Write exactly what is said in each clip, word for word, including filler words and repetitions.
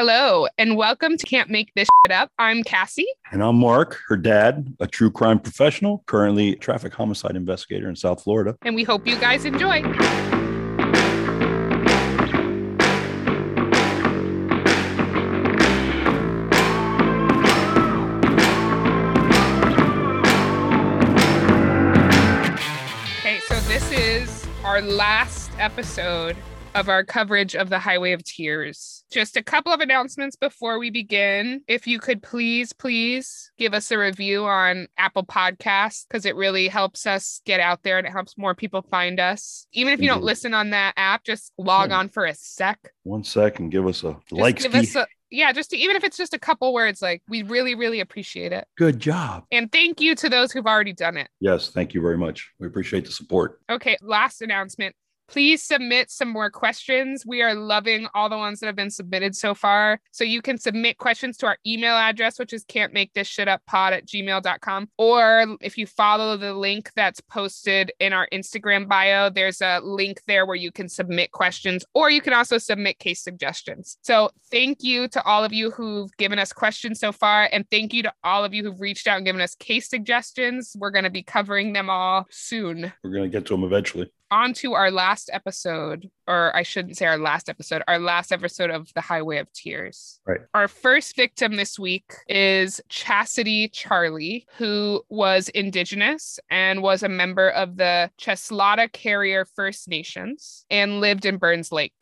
Hello, and welcome to Can't Make This Shit Up. I'm Cassie. And I'm Mark, her dad, a true crime professional, currently a traffic homicide investigator in South Florida. And we hope you guys enjoy. Okay, so this is our last episode of our coverage of the Highway of Tears. Just a couple of announcements before we begin. If you could please, please give us a review on Apple Podcasts, because it really helps us get out there and it helps more people find us. Even if you don't listen on that app, just log on for a sec. One sec and give us a like. Yeah, just to, even if it's just a couple words, like we really, really appreciate it. Good job. And thank you to those who've already done it. Yes, thank you very much. We appreciate the support. Okay, last announcement. Please submit some more questions. We are loving all the ones that have been submitted so far. So you can submit questions to our email address, which is can't make this shit up pod at gmail dot com. Or if you follow the link that's posted in our Instagram bio, there's a link there where you can submit questions, or you can also submit case suggestions. So thank you to all of you who've given us questions so far. And thank you to all of you who've reached out and given us case suggestions. We're going to be covering them all soon. We're going to get to them eventually. On to our last episode, or I shouldn't say our last episode, our last episode of The Highway of Tears. Right. Our first victim this week is Chasity Charlie, who was Indigenous and was a member of the Cheslatta Carrier First Nations and lived in Burns Lake.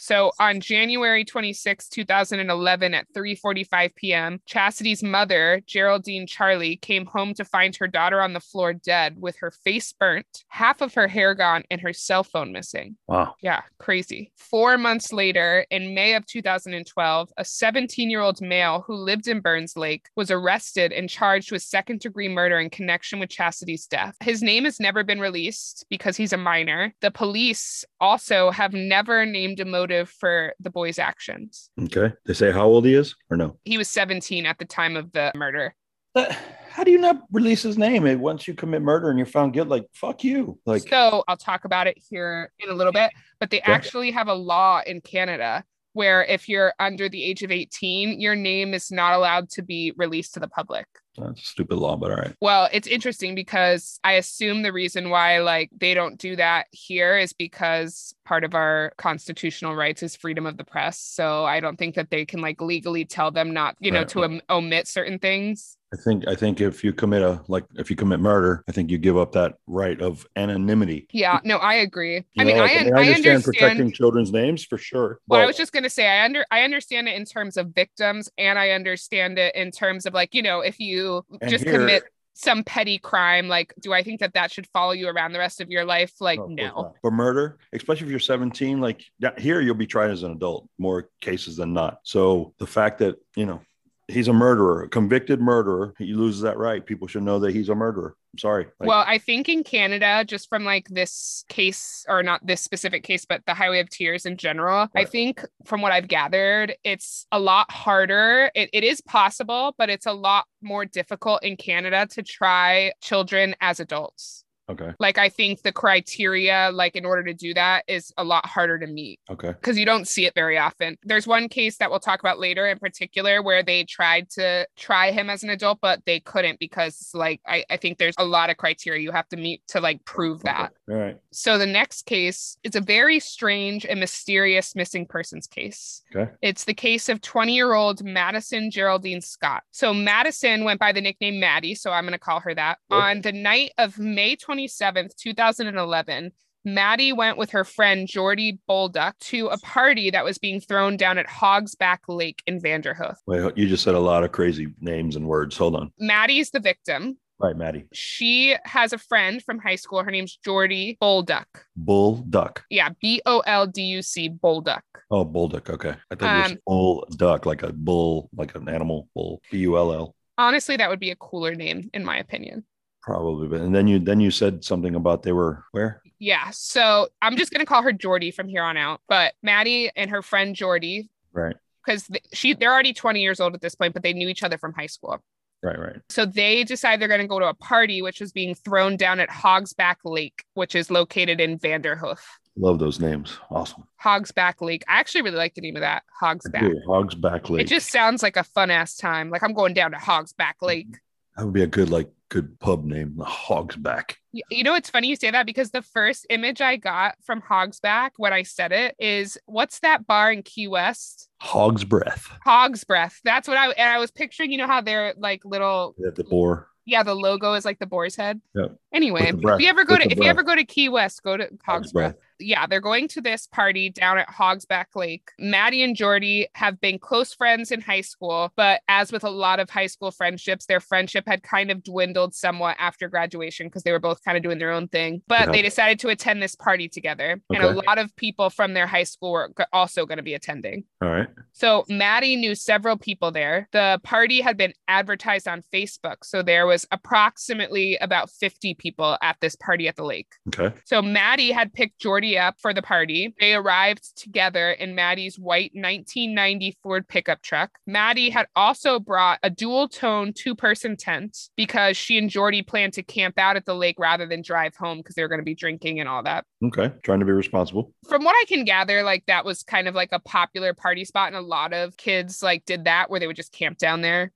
So on January twenty-sixth, two thousand eleven at three forty-five p.m., Chasity's mother, Geraldine Charlie, came home to find her daughter on the floor dead with her face burnt, half of her hair gone, and her cell phone missing. Wow. Yeah, crazy. Four months later, in May of two thousand twelve, a seventeen-year-old male who lived in Burns Lake was arrested and charged with second-degree murder in connection with Chasity's death. His name has never been released because he's a minor. The police also have never named a motive for the boy's actions. Okay. They say how old he is or no? He was seventeen at the time of the murder. Uh, how do you not release his name? And once you commit murder and you're found guilty, like, fuck you. Like, so I'll talk about it here in a little bit, but they okay. actually have a law in Canada where if you're under the age of eighteen, your name is not allowed to be released to the public. That's a stupid law, but all right. Well, it's interesting because I assume the reason why like they don't do that here is because part of our constitutional rights is freedom of the press. So I don't think that they can like legally tell them not, you know, right, to right. Om- omit certain things. I think I think if you commit a like if you commit murder, I think you give up that right of anonymity. Yeah, no, I agree. I mean, know, like, I, I, mean, I understand, understand protecting children's names for sure. Well, I was just going to say, I under I understand it in terms of victims, and I understand it in terms of like, you know, if you just here, commit some petty crime, like, do I think that that should follow you around the rest of your life? Like, no. no. But murder, especially if you're seventeen, like here, you'll be tried as an adult more cases than not. So the fact that, you know, he's a murderer, a convicted murderer. He loses that right. People should know that he's a murderer. I'm sorry. Like, well, I think in Canada, just from like this case, or not this specific case, but the Highway of Tears in general, right. I think from what I've gathered, it's a lot harder. It, it is possible, but it's a lot more difficult in Canada to try children as adults. Okay. Like, I think the criteria, like, in order to do that is a lot harder to meet. Okay. Because you don't see it very often. There's one case that we'll talk about later in particular where they tried to try him as an adult, but they couldn't because, like, I, I think there's a lot of criteria you have to meet to, like, prove that. Okay. All right. So the next case is a very strange and mysterious missing persons case. Okay. It's the case of twenty-year-old Madison Geraldine Scott. So Madison went by the nickname Maddie, so I'm going to call her that. Yep. On the night of May twenty-seventh, two thousand eleven, Maddie went with her friend Jordy Bolduc to a party that was being thrown down at Hogsback Lake in Vanderhoof. Wait, you just said a lot of crazy names and words. Hold on. Maddie's the victim. Right, Maddie. She has a friend from high school. Her name's Jordy Bolduc. Bolduc. Yeah, B O L D U C, Bolduc. Oh, Bolduc. Okay. I thought it was um, Bolduc, like a bull, like an animal, bull, B U L L. Honestly, that would be a cooler name, in my opinion. Probably, but and then you then you said something about they were where? Yeah, so I'm just gonna call her Jordy from here on out. But Maddie and her friend Jordy, right? Because th- she they're already twenty years old at this point, but they knew each other from high school. Right, right. So they decide they're going to go to a party, which was being thrown down at Hogsback Lake, which is located in Vanderhoof. Love those names. Awesome. Hogsback Lake. I actually really like the name of that. Hogsback. Hogsback Lake. It just sounds like a fun ass time. Like I'm going down to Hogsback Lake. That would be a good, like, good pub name. The Hogsback. You know, it's funny you say that because the first image I got from Hogsback when I said it is, what's that bar in Key West? Hog's Breath. Hog's Breath. That's what I, and I was picturing, you know, how they're like little. Yeah, the boar. Yeah, the logo is like the boar's head. Yep. Anyway, if you ever go With to if breath. you ever go to Key West, go to Hogs Breath. Yeah, they're going to this party down at Hogsback Lake. Maddie and Jordy have been close friends in high school, but as with a lot of high school friendships, their friendship had kind of dwindled somewhat after graduation because they were both kind of doing their own thing. But yeah. they decided to attend this party together, okay. and a lot of people from their high school were also going to be attending. All right. So Maddie knew several people there. The party had been advertised on Facebook, so there was approximately about fifty people at this party at the lake. Okay. So Maddie had picked Jordy up for the party. They arrived together in Maddie's white nineteen ninety Ford pickup truck. Maddie had also brought a dual tone two person tent because she and Jordy planned to camp out at the lake rather than drive home because they were going to be drinking and all that. Okay. Trying to be responsible. From what I can gather, like that was kind of like a popular party spot. And a lot of kids like did that where they would just camp down there.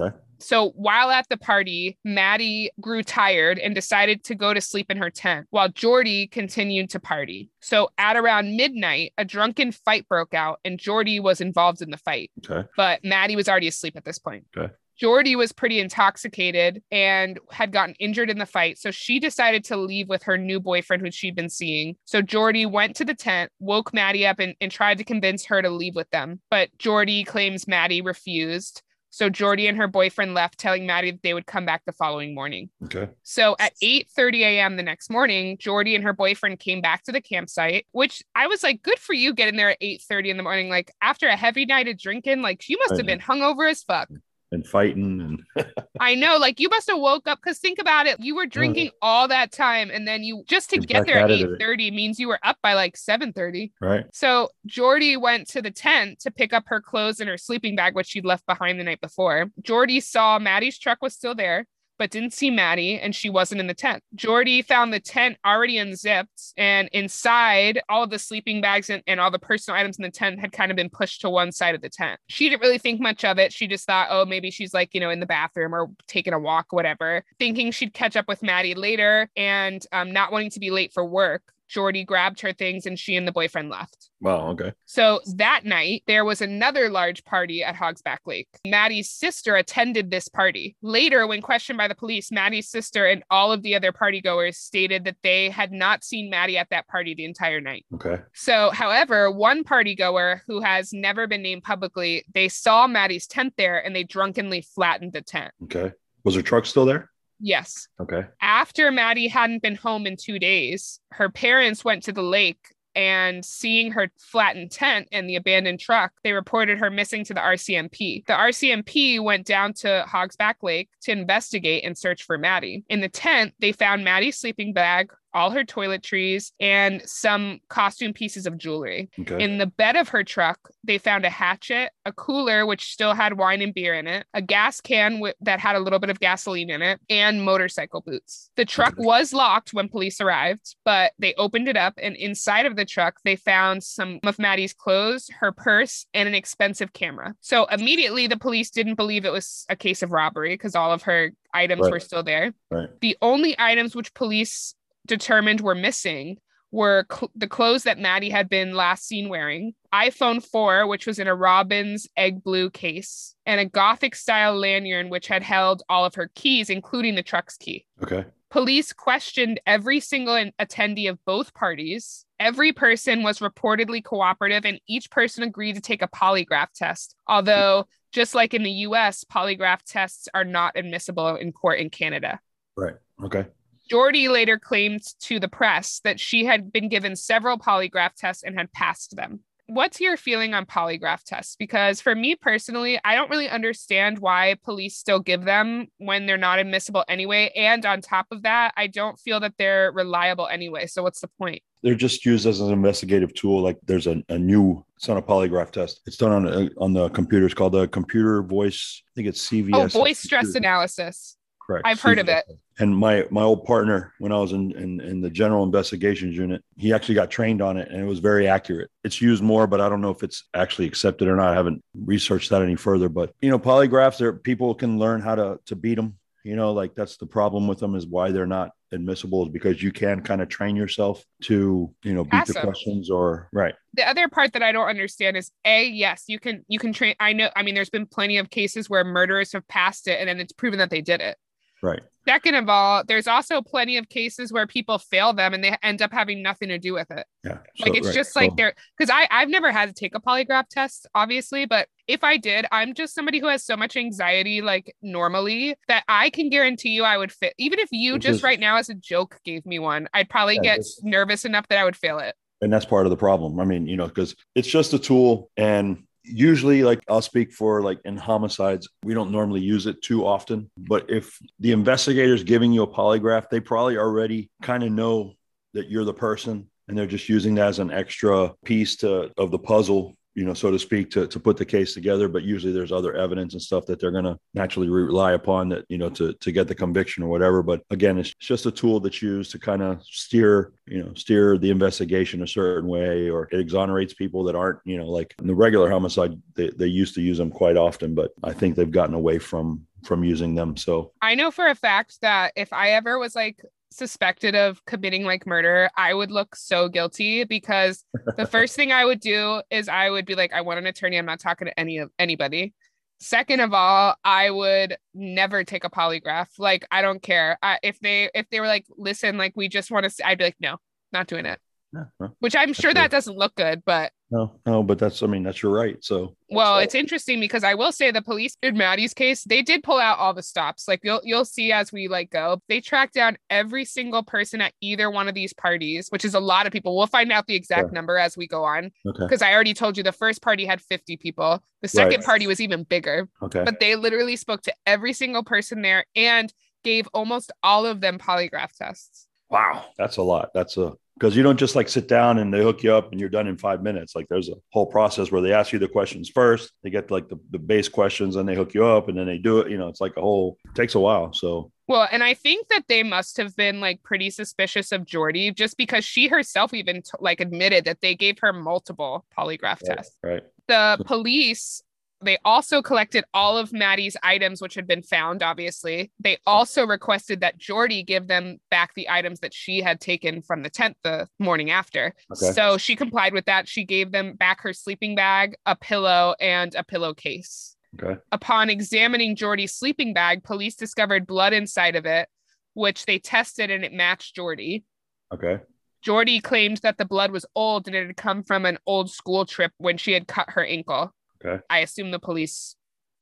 Okay. So while at the party, Maddie grew tired and decided to go to sleep in her tent while Jordy continued to party. So at around midnight, a drunken fight broke out and Jordy was involved in the fight. Okay. But Maddie was already asleep at this point. Okay. Jordy was pretty intoxicated and had gotten injured in the fight. So she decided to leave with her new boyfriend, who she'd been seeing. So Jordy went to the tent, woke Maddie up and, and tried to convince her to leave with them. But Jordy claims Maddie refused. So Jordy and her boyfriend left, telling Maddie that they would come back the following morning. Okay. So at eight thirty a.m. the next morning, Jordy and her boyfriend came back to the campsite, which I was like, good for you getting there at eight thirty in the morning. Like after a heavy night of drinking, like you must have been hungover as fuck. And fighting. And I know, like you must have woke up because think about it. You were drinking mm-hmm. all that time. And then you just to He's get there at eight thirty means you were up by like seven thirty. Right. So Jordy went to the tent to pick up her clothes and her sleeping bag, which she'd left behind the night before. Jordy saw Maddie's truck was still there, but didn't see Maddie and she wasn't in the tent. Jordy found the tent already unzipped and inside all the sleeping bags and, and all the personal items in the tent had kind of been pushed to one side of the tent. She didn't really think much of it. She just thought, oh, maybe she's like, you know, in the bathroom or taking a walk, whatever, thinking she'd catch up with Maddie later and um, not wanting to be late for work. Jordy grabbed her things and she and the boyfriend left. Wow, okay. So that night, there was another large party at Hogsback Lake. Maddie's sister attended this party. Later, when questioned by the police, Maddie's sister and all of the other partygoers stated that they had not seen Maddie at that party the entire night. Okay. So, however, one partygoer who has never been named publicly, they saw Maddie's tent there and they drunkenly flattened the tent. Okay. Was her truck still there? Yes. Okay. After Maddie hadn't been home in two days, her parents went to the lake and seeing her flattened tent and the abandoned truck, they reported her missing to the R C M P. The R C M P went down to Hogsback Lake to investigate and search for Maddie. In the tent, they found Maddie's sleeping bag, all her toiletries, and some costume pieces of jewelry. Okay. In the bed of her truck, they found a hatchet, a cooler, which still had wine and beer in it, a gas can w- that had a little bit of gasoline in it, and motorcycle boots. The truck was locked when police arrived, but they opened it up, and inside of the truck, they found some of Maddie's clothes, her purse, and an expensive camera. So immediately, the police didn't believe it was a case of robbery because all of her items right. were still there. Right. The only items which police determined were missing were cl- the clothes that Maddie had been last seen wearing, iPhone four, which was in a Robin's egg blue case, and a Gothic style lanyard, which had held all of her keys, including the truck's key. Okay. Police questioned every single in- attendee of both parties. Every person was reportedly cooperative and each person agreed to take a polygraph test. Although just like in the U S, polygraph tests are not admissible in court in Canada. Right. Okay. Jordy later claimed to the press that she had been given several polygraph tests and had passed them. What's your feeling on polygraph tests? Because for me personally, I don't really understand why police still give them when they're not admissible anyway. And on top of that, I don't feel that they're reliable anyway. So what's the point? They're just used as an investigative tool. Like there's a, a new, it's not a polygraph test. It's done on, a, on the computer. It's called a computer voice. I think it's C V S. Oh, voice stress analysis. Correct. I've heard of it. And my my old partner, when I was in, in in the general investigations unit, he actually got trained on it, and it was very accurate. It's used more, but I don't know if it's actually accepted or not. I haven't researched that any further. But you know, polygraphs, there people can learn how to to beat them. You know, like that's the problem with them, is why they're not admissible, is because you can kind of train yourself to, you know, beat the questions or right. The other part that I don't understand is a yes, you can you can train. I know. I mean, there's been plenty of cases where murderers have passed it, and then it's proven that they did it. Right. Second of all, there's also plenty of cases where people fail them and they end up having nothing to do with it. Yeah. So, like, it's right. just like so, they're, because I, I've never had to take a polygraph test, obviously, but if I did, I'm just somebody who has so much anxiety, like normally, that I can guarantee you I would fail. Even if you just is, right now as a joke gave me one, I'd probably yeah, get nervous enough that I would fail it. And that's part of the problem. I mean, you know, because it's just a tool, and usually, like I'll speak for like in homicides, we don't normally use it too often. But if the investigator's giving you a polygraph, they probably already kind of know that you're the person, and they're just using that as an extra piece to of the puzzle, you know, so to speak, to, to put the case together. But usually there's other evidence and stuff that they're going to naturally rely upon that, you know, to, to get the conviction or whatever. But again, it's just a tool that's used to kind of steer, you know, steer the investigation a certain way, or it exonerates people that aren't, you know, like in the regular homicide, they, they used to use them quite often, but I think they've gotten away from, from using them. So I know for a fact that if I ever was like suspected of committing like murder, I would look so guilty, because the first thing I would do is I would be like, I want an attorney. I'm not talking to any of anybody. Second of all, I would never take a polygraph. Like, I don't care. I, if they, if they were like, listen, like, we just want to, I'd be like, no, not doing it. Yeah, well, which I'm sure that doesn't look good, but no, no, but that's, I mean, that's your right. So, well, so. It's interesting, because I will say the police in Maddie's case, they did pull out all the stops. Like you'll, you'll see as we like go, they tracked down every single person at either one of these parties, which is a lot of people. We'll find out the exact yeah. number as we go on. Okay. Cause I already told you the first party had fifty people. The second right. party was even bigger, okay. but they literally spoke to every single person there and gave almost all of them polygraph tests. Wow. That's a lot. That's a, Because you don't just like sit down and they hook you up and you're done in five minutes. Like there's a whole process where they ask you the questions first. They get like the, the base questions and they hook you up and then they do it. You know, it's like a whole, it takes a while. So. Well, and I think that they must have been like pretty suspicious of Jordy, just because she herself even t- like admitted that they gave her multiple polygraph right, tests. Right. The police, they also collected all of Maddie's items, which had been found, obviously. They also requested that Jordy give them back the items that she had taken from the tent the morning after. Okay. So she complied with that. She gave them back her sleeping bag, a pillow, and a pillowcase. Okay. Upon examining Jordy's sleeping bag, police discovered blood inside of it, which they tested, and it matched Jordy. Okay. Jordy claimed that the blood was old and it had come from an old school trip when she had cut her ankle. Okay. I assume the police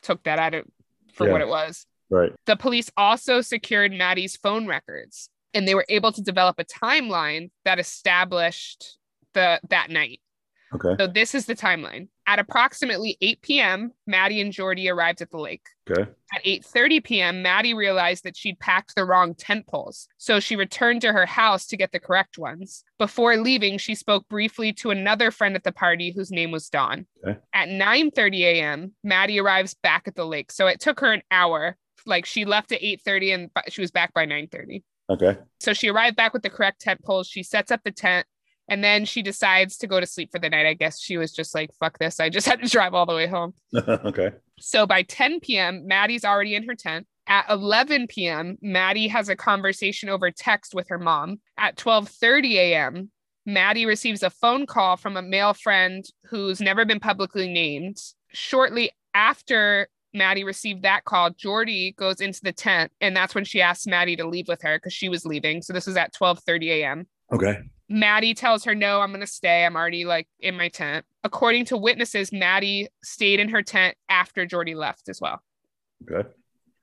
took that out for yeah. what it was. Right. The police also secured Maddie's phone records, and they were able to develop a timeline that established the that night. Okay. So this is the timeline. At approximately eight p.m., Maddie and Jordy arrived at the lake. Okay. At eight thirty p.m., Maddie realized that she'd packed the wrong tent poles, so she returned to her house to get the correct ones. Before leaving, she spoke briefly to another friend at the party whose name was Dawn. Okay. At nine thirty a.m., Maddie arrives back at the lake. So it took her an hour. Like, she left at eight thirty and she was back by nine thirty. Okay. So she arrived back with the correct tent poles. She sets up the tent. And then she decides to go to sleep for the night. I guess she was just like, fuck this. I just had to drive all the way home. Okay. So by ten p.m., Maddie's already in her tent. At eleven p.m., Maddie has a conversation over text with her mom. At twelve thirty a.m., Maddie receives a phone call from a male friend who's never been publicly named. Shortly after Maddie received that call, Jordy goes into the tent. And that's when she asks Maddie to leave with her because she was leaving. So this is at twelve thirty a.m. Okay. Maddie tells her, no, I'm going to stay. I'm already like in my tent. According to witnesses, Maddie stayed in her tent after Jordy left as well. Okay.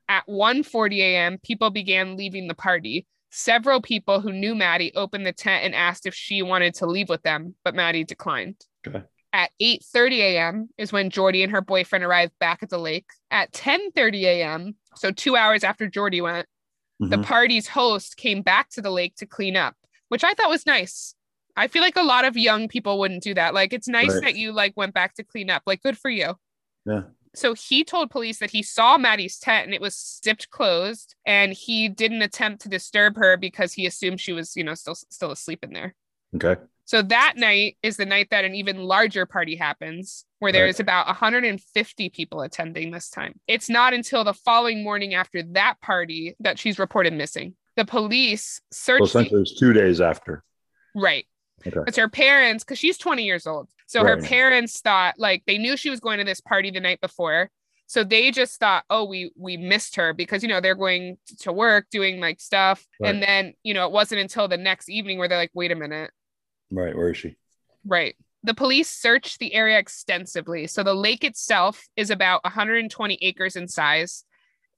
At one forty a.m., people began leaving the party. Several people who knew Maddie opened the tent and asked if she wanted to leave with them, but Maddie declined. Okay. At eight thirty a.m. is when Jordy and her boyfriend arrived back at the lake. At ten thirty a.m., so two hours after Jordy went, mm-hmm. the party's host came back to the lake to clean up, which I thought was nice. I feel like a lot of young people wouldn't do that. Like, it's nice right. that you like went back to clean up. Like, good for you. Yeah. So he told police that he saw Maddie's tent and it was zipped closed, and he didn't attempt to disturb her because he assumed she was, you know, still still asleep in there. Okay. So that night is the night that an even larger party happens, where there is about one hundred fifty people attending this time. It's not until the following morning after that party that she's reported missing. The police searched. Well, essentially, it was two days after. Right. Okay. It's her parents, because she's twenty years old. So right. her parents thought, like, they knew she was going to this party the night before. So they just thought, oh, we we missed her because, you know, they're going to work, doing like stuff. Right. And then, you know, it wasn't until the next evening where they're like, wait a minute. Right. Where is she? Right. The police searched the area extensively. So the lake itself is about one hundred twenty acres in size.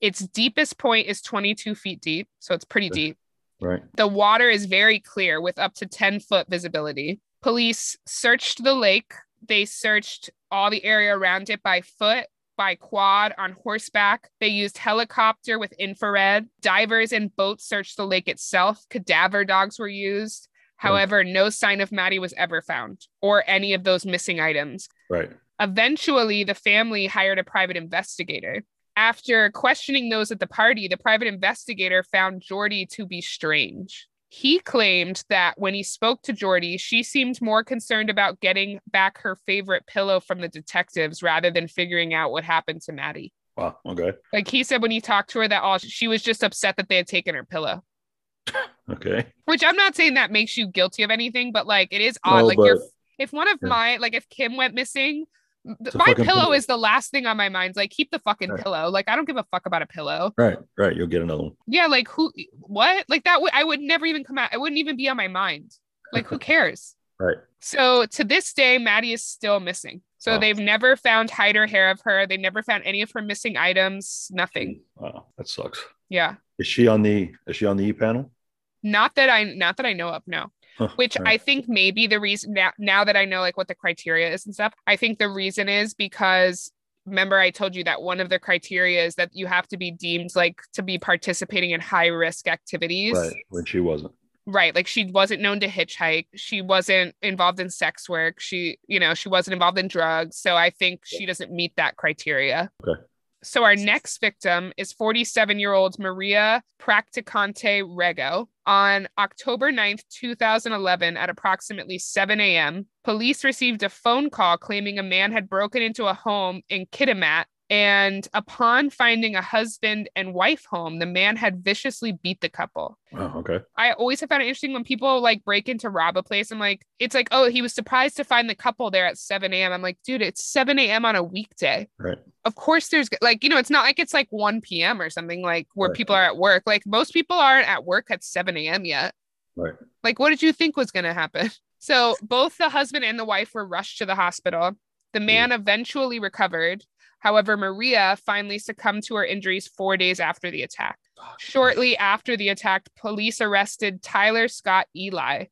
Its deepest point is twenty-two feet deep. So it's pretty deep. Right. The water is very clear with up to ten foot visibility. Police searched the lake. They searched all the area around it by foot, by quad, on horseback. They used helicopter with infrared. Divers and boats searched the lake itself. Cadaver dogs were used. However, no sign of Maddie was ever found or any of those missing items. Right. Eventually, the family hired a private investigator. After questioning those at the party, the private investigator found Jordy to be strange. He claimed that when he spoke to Jordy, she seemed more concerned about getting back her favorite pillow from the detectives rather than figuring out what happened to Maddie. Wow. Okay. Like he said when he talked to her that all she was just upset that they had taken her pillow. Okay. Which I'm not saying that makes you guilty of anything, but like it is odd. No, like you're, if one of yeah. my, like if Kim went missing, th- my pillow, pillow is the last thing on my mind. Like keep the fucking right. pillow. Like I don't give a fuck about a pillow. Right, right. You'll get another one. Yeah, like who? What? Like that? W- I would never even come out. It wouldn't even be on my mind. Like who cares? Right. So to this day, Maddie is still missing. So wow. they've never found hide or hair of her. They never found any of her missing items. Nothing. Wow, that sucks. Yeah. Is she on the is she on the e-panel? Not that I not that I know of, no. Huh, Which right. I think maybe the reason now, now that I know like what the criteria is and stuff, I think the reason is because remember I told you that one of the criteria is that you have to be deemed like to be participating in high risk activities. Right. When she wasn't. Right. Like she wasn't known to hitchhike. She wasn't involved in sex work. She, you know, she wasn't involved in drugs. So I think she doesn't meet that criteria. Okay. So our next victim is forty-seven-year-old Maria Practicante Rego. On October ninth, two thousand eleven, at approximately seven a.m., police received a phone call claiming a man had broken into a home in Kitimat, and upon finding a husband and wife home, the man had viciously beat the couple. Oh, okay. I always have found it interesting when people like break in to rob a place. I'm like, it's like, oh, he was surprised to find the couple there at seven a.m. I'm like, dude, it's seven a.m. on a weekday. Right. Of course there's like, you know, it's not like it's like one p.m. or something like where right. people are at work. Like most people aren't at work at seven a.m. yet. Right. Like, what did you think was going to happen? So both the husband and the wife were rushed to the hospital. The man yeah. eventually recovered. However, Maria finally succumbed to her injuries four days after the attack. Shortly after the attack, police arrested Tyler Scott Eli,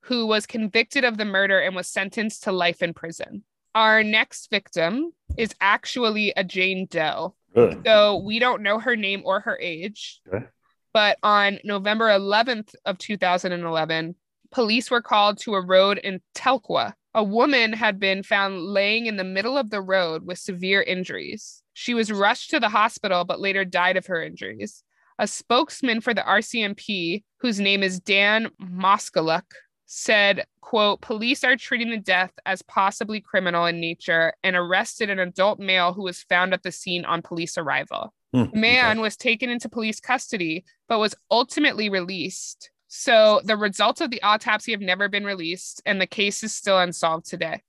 who was convicted of the murder and was sentenced to life in prison. Our next victim is actually a Jane Doe. Good. So we don't know her name or her age. Good. But on November eleventh of two thousand eleven, police were called to a road in Telqua. A woman had been found laying in the middle of the road with severe injuries. She was rushed to the hospital, but later died of her injuries. A spokesman for the R C M P, whose name is Dan Moskaluk, said, quote, police are treating the death as possibly criminal in nature and arrested an adult male who was found at the scene on police arrival. Mm, the man okay. was taken into police custody, but was ultimately released. So the results of the autopsy have never been released, and the case is still unsolved today.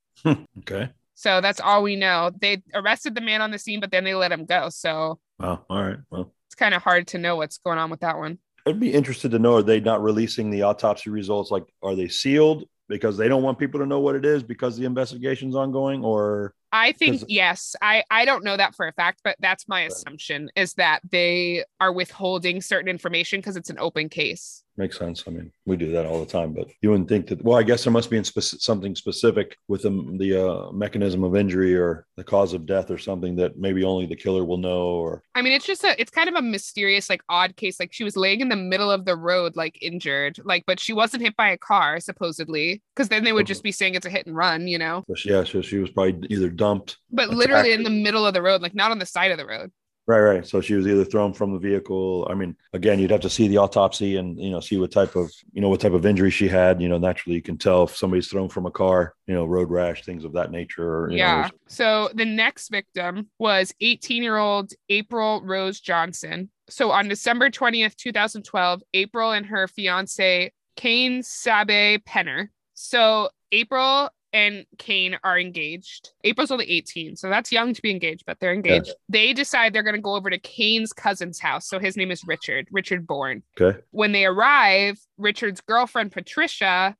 Okay. So that's all we know. They arrested the man on the scene, but then they let him go. So. Wow. All right. Well. It's kind of hard to know what's going on with that one. I'd be interested to know, are they not releasing the autopsy results? Like, are they sealed because they don't want people to know what it is because the investigation's ongoing, or? I think, yes. I, I don't know that for a fact, but that's my right. assumption is that they are withholding certain information because it's an open case. Makes sense. I mean, we do that all the time, but you wouldn't think that. Well, I guess there must be in speci- something specific with the, the uh, mechanism of injury or the cause of death or something that maybe only the killer will know. Or I mean, it's just a, it's kind of a mysterious, like odd case. Like she was laying in the middle of the road, like injured, like, but she wasn't hit by a car supposedly, because then they would just be saying it's a hit and run, you know? So she, yeah. So she was probably either dumped, but literally attacked in the middle of the road, like not on the side of the road. Right, right. So she was either thrown from the vehicle. I mean, again, you'd have to see the autopsy and, you know, see what type of, you know, what type of injury she had. You know, naturally you can tell if somebody's thrown from a car, you know, road rash, things of that nature. Or, you yeah. know, so the next victim was eighteen-year-old April Rose Johnson. So on December twentieth, twenty twelve, April and her fiance, Kane Sabe Penner. So April and Kane are engaged. April's only eighteen, so that's young to be engaged, but they're engaged. Yeah. They decide they're going to go over to Kane's cousin's house. So his name is Richard, Richard Bourne. Okay. When they arrive, Richard's girlfriend, Patricia,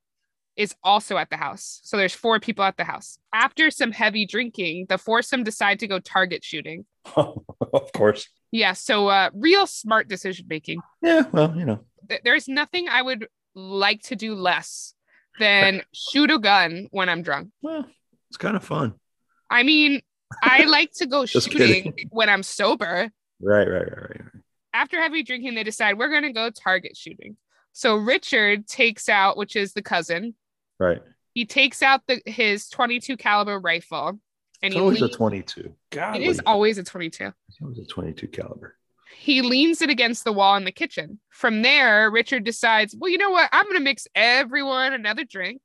is also at the house. So there's four people at the house. After some heavy drinking, the foursome decide to go target shooting. Of course. Yeah, so uh, real smart decision making. Yeah, well, you know. Th- there's nothing I would like to do less Then shoot a gun when I'm drunk. Well, it's kind of fun. I mean, I like to go shooting kidding. when I'm sober. Right, right, right, right. After heavy drinking, they decide we're going to go target shooting. So Richard takes out, which is the cousin. Right. He takes out the his twenty-two caliber rifle. And it's he always leans, a twenty-two. God, it is always a twenty-two. It's always a twenty-two caliber. He leans it against the wall in the kitchen. From there, Richard decides, well, you know what? I'm going to mix everyone another drink.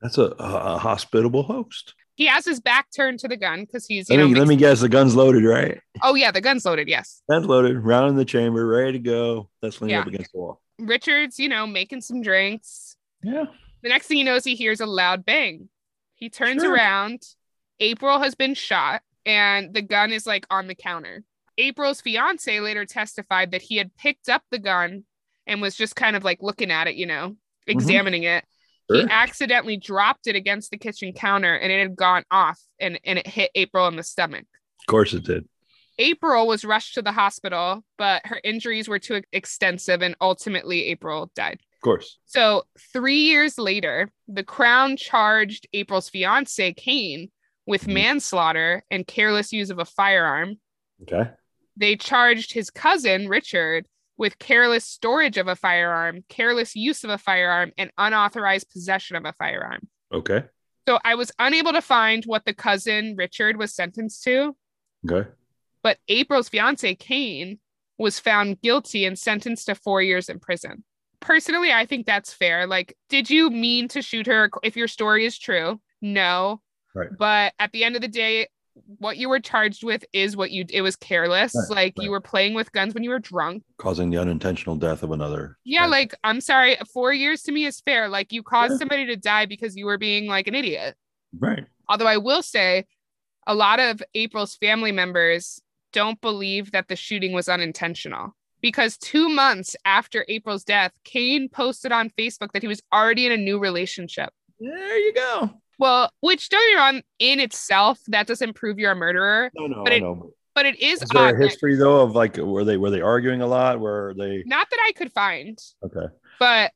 That's a, a hospitable host. He has his back turned to the gun because he's, you let know. Me, let me guess, the gun's loaded, right? Oh, yeah, the gun's loaded, yes. Gun's loaded, round in the chamber, ready to go. That's leaning yeah. up against the wall. Richard's, you know, making some drinks. Yeah. The next thing you know is he hears a loud bang. He turns sure. around. April has been shot, and the gun is, like, on the counter. April's fiance later testified that he had picked up the gun and was just kind of like looking at it, you know, examining mm-hmm. it. Sure. He accidentally dropped it against the kitchen counter and it had gone off and, and it hit April in the stomach. Of course it did. April was rushed to the hospital, but her injuries were too extensive and ultimately April died. Of course. So three years later, the Crown charged April's fiance, Kane, with mm-hmm. manslaughter and careless use of a firearm. Okay. They charged his cousin, Richard, with careless storage of a firearm, careless use of a firearm, and unauthorized possession of a firearm. Okay. So I was unable to find what the cousin, Richard, was sentenced to. Okay. But April's fiance, Kane, was found guilty and sentenced to four years in prison. Personally, I think that's fair. Like, did you mean to shoot her if your story is true? No. Right. But at the end of the day, what you were charged with is what you, it was careless. Right, like right. you were playing with guns when you were drunk. Causing the unintentional death of another. Yeah. Right. Like, I'm sorry. Four years to me is fair. Like you caused yeah. somebody to die because you were being like an idiot. Right. Although I will say a lot of April's family members don't believe that the shooting was unintentional because two months after April's death, Kane posted on Facebook that he was already in a new relationship. There you go. Well, which don't get me wrong, in itself, that doesn't prove you're a murderer. No, no, but it, no. But it is. Is there odd, a history like, though of like were they were they arguing a lot? Were they? Not that I could find. Okay. But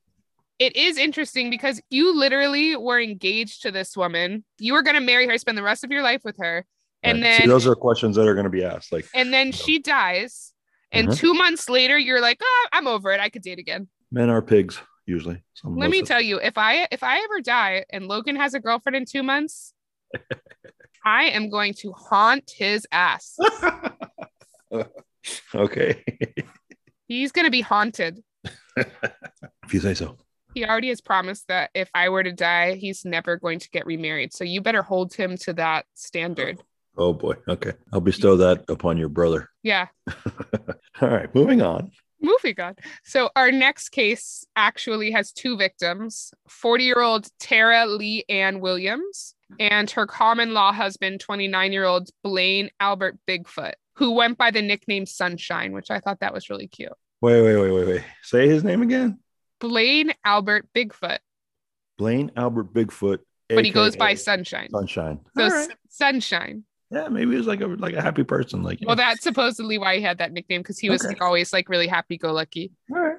it is interesting because you literally were engaged to this woman. You were going to marry her, spend the rest of your life with her, and right. then see, those are questions that are going to be asked. Like, and then you know. she dies, and mm-hmm. two months later, you're like, oh, I'm over it. I could date again. Men are pigs. Usually. Let me tell you, if I if I ever die and Logan has a girlfriend in two months, I am going to haunt his ass. Okay. He's going to be haunted. If you say so. He already has promised that if I were to die, he's never going to get remarried. So you better hold him to that standard. Oh, boy. Okay. I'll bestow that upon your brother. Yeah. All right. Moving on. Moving on. So our next case actually has two victims, forty-year-old Tara Lee Ann Williams and her common-law husband, twenty-nine-year-old Blaine Albert Bigfoot, who went by the nickname Sunshine, which I thought that was really cute. Wait, wait, wait, wait, wait. Say his name again. Blaine Albert Bigfoot. Blaine Albert Bigfoot. But he goes by Sunshine. Sunshine. So right. Sunshine. Yeah, maybe he was like a like a happy person. Like, well, know. That's supposedly why he had that nickname because he was okay. like, always like really happy go lucky. All right.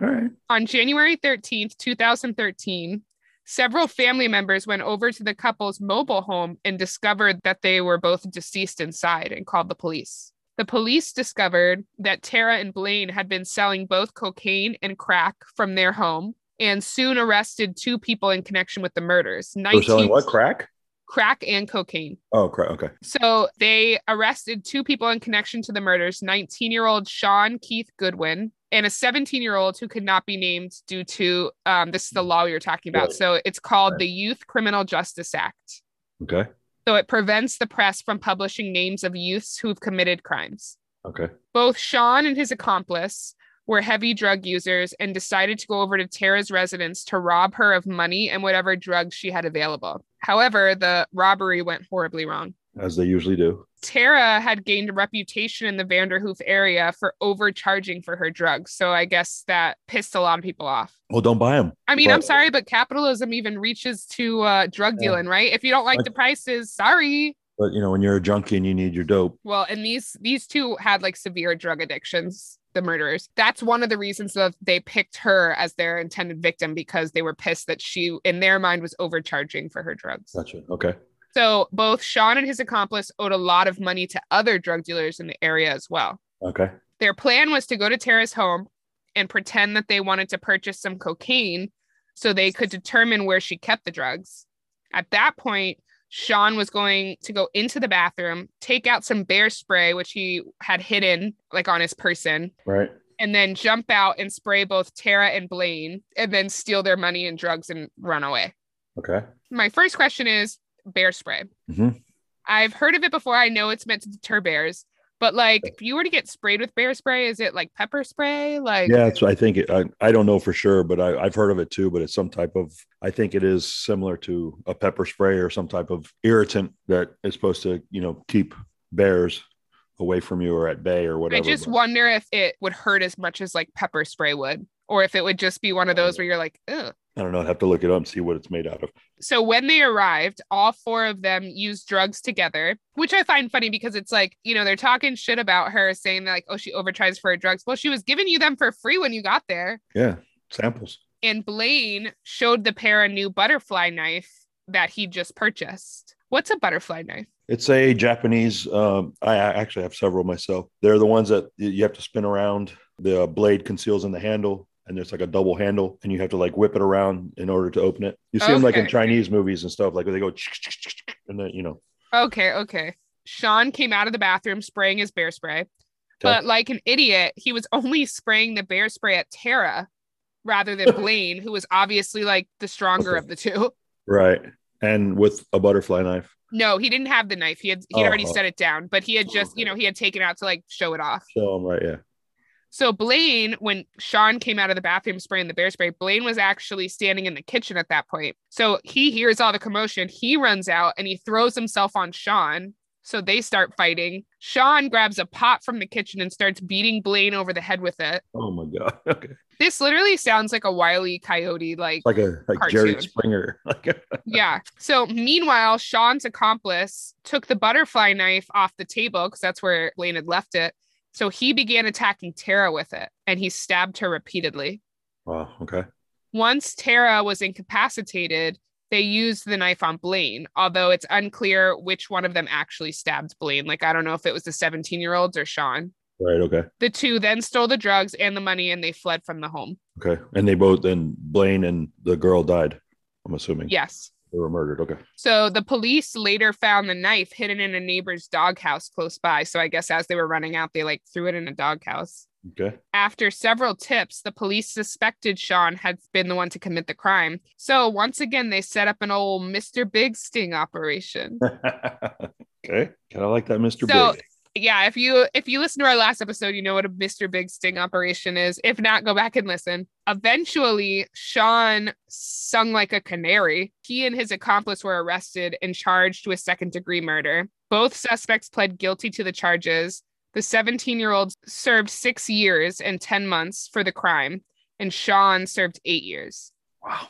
All right. On January thirteenth, twenty thirteen, several family members went over to the couple's mobile home and discovered that they were both deceased inside and called the police. The police discovered that Tara and Blaine had been selling both cocaine and crack from their home and soon arrested two people in connection with the murders. nineteen- They were selling what, crack? Crack and cocaine. Oh, crack. Okay. So they arrested two people in connection to the murders, nineteen-year-old Sean Keith Goodwin and a seventeen-year-old who could not be named due to, um, this is the law you're talking about. So it's called the Youth Criminal Justice Act. Okay. So it prevents the press from publishing names of youths who've committed crimes. Okay. Both Sean and his accomplice were heavy drug users and decided to go over to Tara's residence to rob her of money and whatever drugs she had available. However, the robbery went horribly wrong. As they usually do. Tara had gained a reputation in the Vanderhoof area for overcharging for her drugs. So I guess that pissed a lot of people off. Well, don't buy them. I mean, but, I'm sorry, but capitalism even reaches to uh, drug yeah. dealing, right? If you don't like, like the prices, sorry. But, you know, when you're a junkie and you need your dope. Well, and these these two had like severe drug addictions, the murderers. That's one of the reasons that they picked her as their intended victim, because they were pissed that she, in their mind, was overcharging for her drugs. Gotcha. Okay. So both Sean and his accomplice owed a lot of money to other drug dealers in the area as well. Okay. Their plan was to go to Tara's home and pretend that they wanted to purchase some cocaine so they could determine where she kept the drugs. At that point, Sean was going to go into the bathroom, take out some bear spray, which he had hidden like on his person. Right. And then jump out and spray both Tara and Blaine and then steal their money and drugs and run away. Okay. My first question is, bear spray. Mm-hmm. I've heard of it before. I know it's meant to deter bears, but like if you were to get sprayed with bear spray, is it like pepper spray? Like, yeah, that's what I think. It, I, I don't know for sure, but I, I've heard of it too, but it's some type of, I think it is similar to a pepper spray or some type of irritant that is supposed to, you know, keep bears away from you or at bay or whatever. I just but. wonder if it would hurt as much as like pepper spray would, or if it would just be one of those where you're like, ugh. I don't know. I'd have to look it up and see what it's made out of. So when they arrived, all four of them used drugs together, which I find funny because it's like, you know, they're talking shit about her saying that like, oh, she overcharged for her drugs. Well, she was giving you them for free when you got there. Yeah. Samples. And Blaine showed the pair a new butterfly knife that he just purchased. What's a butterfly knife? It's a Japanese. Um, I actually have several myself. They're the ones that you have to spin around. The blade conceals in the handle. And there's like a double handle and you have to like whip it around in order to open it. You see okay. them like in Chinese movies and stuff, like where they go and then, you know. Okay. Okay. Sean came out of the bathroom spraying his bear spray, okay. but like an idiot, he was only spraying the bear spray at Tara rather than Blaine, who was obviously like the stronger okay. of the two. Right. And with a butterfly knife. No, he didn't have the knife. He had, he'd oh, already oh. set it down, but he had just, oh, okay. you know, he had taken it out to like show it off. Show him, right. Yeah. So Blaine, when Sean came out of the bathroom spraying the bear spray, Blaine was actually standing in the kitchen at that point. So he hears all the commotion. He runs out and he throws himself on Sean. So they start fighting. Sean grabs a pot from the kitchen and starts beating Blaine over the head with it. Oh, my God. Okay. This literally sounds like a Wile E. Coyote, like, like a like Jerry Springer. Yeah. So meanwhile, Sean's accomplice took the butterfly knife off the table because that's where Blaine had left it. So he began attacking Tara with it, and he stabbed her repeatedly. Wow, okay. Once Tara was incapacitated, they used the knife on Blaine, although it's unclear which one of them actually stabbed Blaine. Like, I don't know if it was the seventeen-year-olds or Sean. Right, okay. The two then stole the drugs and the money, and they fled from the home. Okay, and they both, and Blaine and the girl died, I'm assuming. Yes. They were murdered. Okay. So the police later found the knife hidden in a neighbor's doghouse close by. So I guess as they were running out, they like threw it in a doghouse. Okay. After several tips, the police suspected Sean had been the one to commit the crime. So once again, they set up an old Mister Big sting operation. Okay. Kind of like that Mister So, Big. Yeah. If you, if you listen to our last episode, you know what a Mister Big sting operation is. If not, go back and listen. Eventually, Sean sung like a canary. He and his accomplice were arrested and charged with second degree murder. Both suspects pled guilty to the charges. The seventeen-year-old served six years and ten months for the crime, and Sean served eight years. Wow.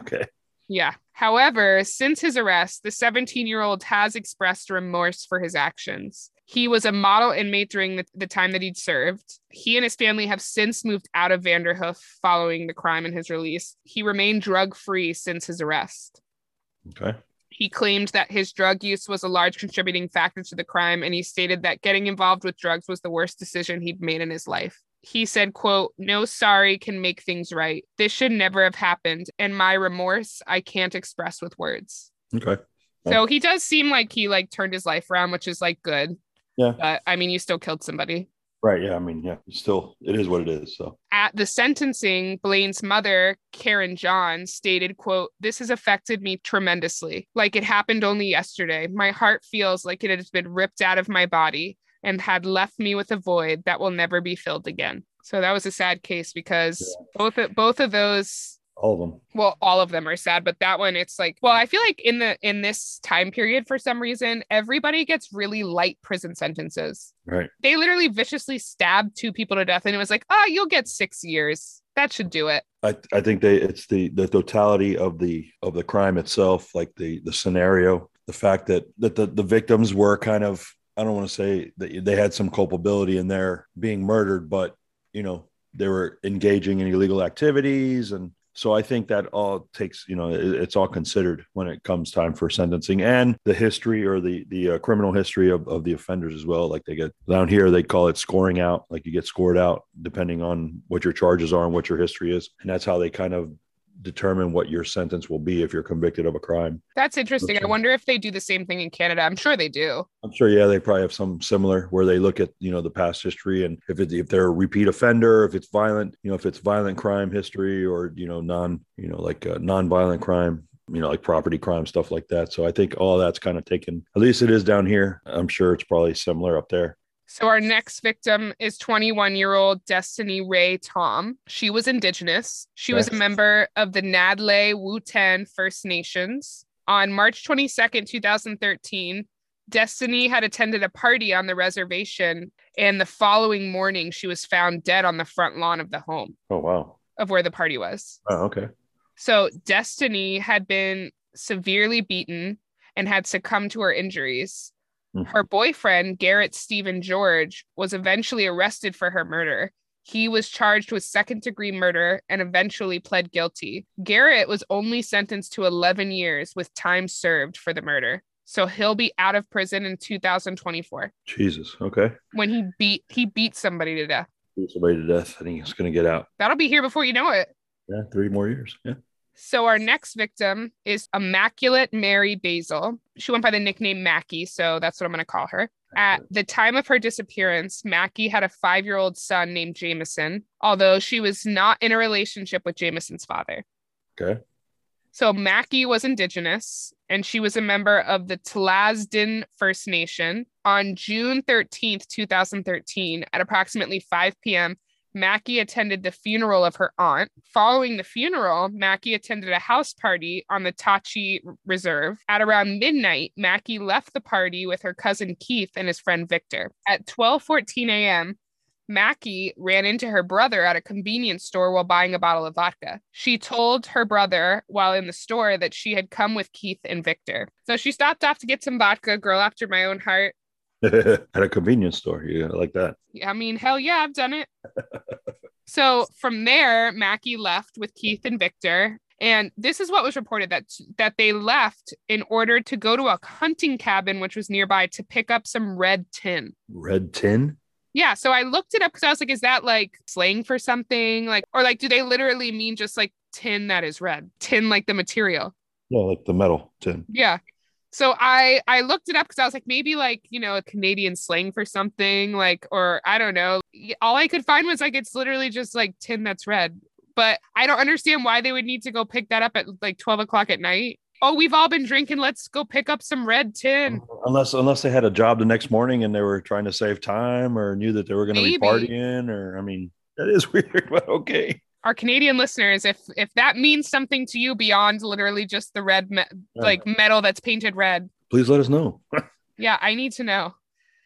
Okay. Yeah. However, since his arrest, the seventeen-year-old has expressed remorse for his actions. He was a model inmate during the, the time that he'd served. He and his family have since moved out of Vanderhoof following the crime and his release. He remained drug-free since his arrest. Okay. He claimed that his drug use was a large contributing factor to the crime, and he stated that getting involved with drugs was the worst decision he'd made in his life. He said, quote, "No sorry can make things right. This should never have happened, and my remorse I can't express with words." Okay. Yeah. So he does seem like he, like, turned his life around, which is, like, good. Yeah. But I mean, you still killed somebody. Right. Yeah. I mean, yeah, you still, it is what it is. So at the sentencing, Blaine's mother, Karen John, stated, quote, "This has affected me tremendously. Like it happened only yesterday. My heart feels like it has been ripped out of my body and had left me with a void that will never be filled again." So that was a sad case because yeah. both of, both of those. All of them. Well, all of them are sad, but that one, it's like, well, I feel like in the in this time period, for some reason, everybody gets really light prison sentences. Right. They literally viciously stabbed two people to death, and it was like, oh, you'll get six years. That should do it. I, I think they it's the the totality of the of the crime itself, like the the scenario, the fact that that the, the victims were kind of, I don't want to say that they had some culpability in their being murdered, but you know, they were engaging in illegal activities. And so I think that all takes, you know, it's all considered when it comes time for sentencing, and the history or the the uh, criminal history of, of the offenders as well. Like they get down here, they call it scoring out. Like you get scored out depending on what your charges are and what your history is. And that's how they kind of determine what your sentence will be if you're convicted of a crime. That's interesting. I wonder if they do the same thing in Canada. I'm sure they do. I'm sure, yeah, they probably have some similar where they look at, you know, the past history and if it, if they're a repeat offender, if it's violent, you know, if it's violent crime history or, you know, non, you know, like uh, non-violent crime, you know, like property crime, stuff like that. So I think all that's kind of taken, at least it is down here. I'm sure it's probably similar up there. So our next victim is twenty-one-year-old Destiny Ray Tom. She was Indigenous. She was a member of the Nadle Wuten First Nations. On March twenty-second, twenty thirteen, Destiny had attended a party on the reservation, and the following morning, she was found dead on the front lawn of the home. Oh, wow. Of where the party was. Oh, okay. So Destiny had been severely beaten and had succumbed to her injuries. Her boyfriend, Garrett Stephen George, was eventually arrested for her murder. He was charged with second-degree murder and eventually pled guilty. Garrett was only sentenced to eleven years with time served for the murder. So he'll be out of prison in two thousand twenty-four. Jesus, okay. When he beat he beat somebody to death. Beat somebody to death. I think he's going to get out. That'll be here before you know it. Yeah, three more years, yeah. So our next victim is Immaculate Mary Basil. She went by the nickname Mackie, so that's what I'm going to call her. At the time of her disappearance, Mackie had a five-year-old son named Jameson, although she was not in a relationship with Jameson's father. Okay. So Mackie was Indigenous, and she was a member of the Tlasden First Nation. On June thirteenth, twenty thirteen, at approximately five p.m., Mackie attended the funeral of her aunt. Following the funeral, Mackie attended a house party on the Tachi Reserve. At around midnight, Mackie left the party with her cousin Keith and his friend Victor. At twelve fourteen a.m., Mackie ran into her brother at a convenience store while buying a bottle of vodka. She told her brother while in the store that she had come with Keith and Victor. So she stopped off to get some vodka, girl after my own heart. At a convenience store, yeah, like that. I mean, hell yeah, I've done it. So from there, Mackie left with Keith and Victor, and this is what was reported, that that they left in order to go to a hunting cabin which was nearby to pick up some red tin. Red tin? Yeah, so I looked it up because I was like, is that like slang for something? Like, or like, do they literally mean just like tin that is red? Tin like the material? Yeah, like the metal tin. Yeah. So I, I looked it up because I was like, maybe like, you know, a Canadian slang for something like, or I don't know. All I could find was like, it's literally just like tin that's red. But I don't understand why they would need to go pick that up at like twelve o'clock at night. Oh, we've all been drinking. Let's go pick up some red tin. Unless unless they had a job the next morning and they were trying to save time or knew that they were going to be partying, or I mean, that is weird, but okay. Our Canadian listeners, if if that means something to you beyond literally just the red, me- yeah. like metal that's painted red, please let us know. Yeah, I need to know.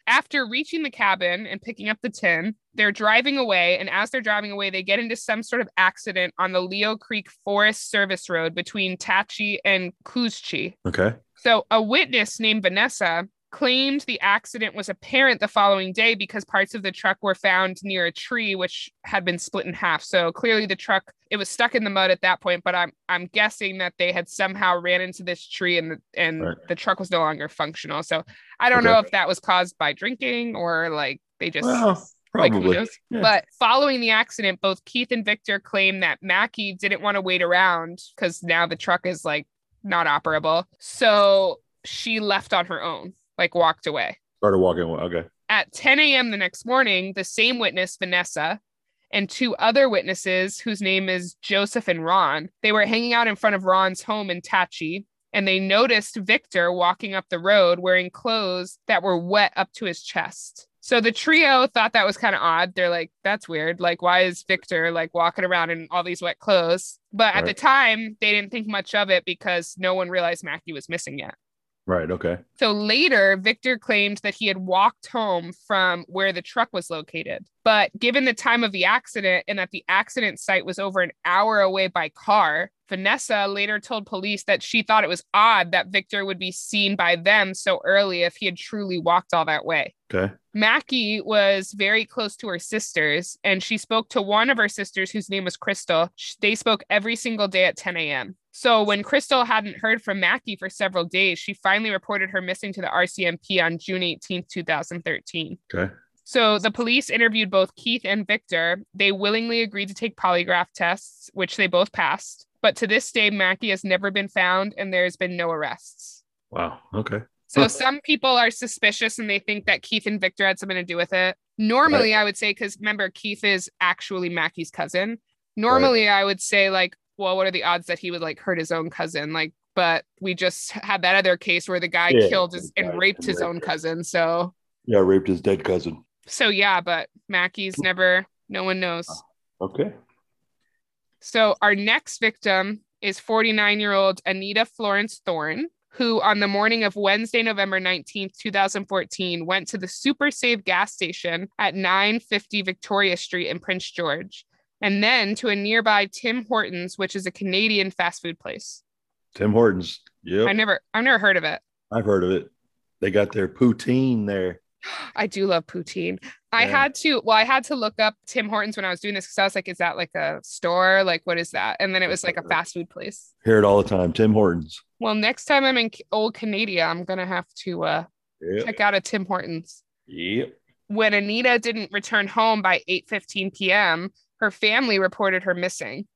After reaching the cabin and picking up the tin, they're driving away. And as they're driving away, they get into some sort of accident on the Leo Creek Forest Service Road between Tachi and Kuzchi. Okay. So a witness named Vanessa claimed the accident was apparent the following day because parts of the truck were found near a tree which had been split in half. So clearly the truck, it was stuck in the mud at that point, but I'm I'm guessing that they had somehow ran into this tree and the, and right. the truck was no longer functional. So I don't okay. know if that was caused by drinking or like they just... Well. Probably. Like yeah. But following the accident, both Keith and Victor claimed that Mackie didn't want to wait around because now the truck is like not operable. So she left on her own, like walked away. Started walking away. Okay. At ten a.m. the next morning, the same witness, Vanessa, and two other witnesses whose name is Joseph and Ron, they were hanging out in front of Ron's home in Tachi. And they noticed Victor walking up the road wearing clothes that were wet up to his chest. So the trio thought that was kind of odd. They're like, that's weird. Like, why is Victor like walking around in all these wet clothes? But right. at the time, they didn't think much of it because no one realized Mackie was missing yet. Right. Okay. So later, Victor claimed that he had walked home from where the truck was located. But given the time of the accident and that the accident site was over an hour away by car, Vanessa later told police that she thought it was odd that Victor would be seen by them so early if he had truly walked all that way. Okay. Mackie was very close to her sisters, and she spoke to one of her sisters whose name was Crystal. They spoke every single day at ten a.m. So when Crystal hadn't heard from Mackie for several days, she finally reported her missing to the R C M P on June eighteenth, twenty thirteen. Okay. So the police interviewed both Keith and Victor. They willingly agreed to take polygraph tests, which they both passed. But to this day, Mackie has never been found and there's been no arrests. Wow. Okay. So some people are suspicious and they think that Keith and Victor had something to do with it. Normally, right. I would say, because remember, Keith is actually Mackie's cousin. Normally, right. I would say like, well, what are the odds that he would like hurt his own cousin? Like, but we just had that other case where the guy yeah, killed his, and raped and his raped own her. cousin. So yeah, raped his dead cousin. So yeah, but Mackie's never, no one knows. Okay. So our next victim is forty-nine-year-old Anita Florence Thorne, who on the morning of Wednesday, November nineteenth, twenty fourteen, went to the Super Save gas station at nine fifty Victoria Street in Prince George, and then to a nearby Tim Hortons, which is a Canadian fast food place. Tim Hortons, yeah. I never, I've never heard of it. I've heard of it. They got their poutine there. I do love poutine. Yeah. I had to, well, I had to look up Tim Hortons when I was doing this because I was like, is that like a store? Like, what is that? And then it was like a fast food place. Hear it all the time, Tim Hortons. Well, next time I'm in old Canada, I'm going to have to uh, yep. check out a Tim Hortons. Yep. When Anita didn't return home by eight fifteen p.m., her family reported her missing.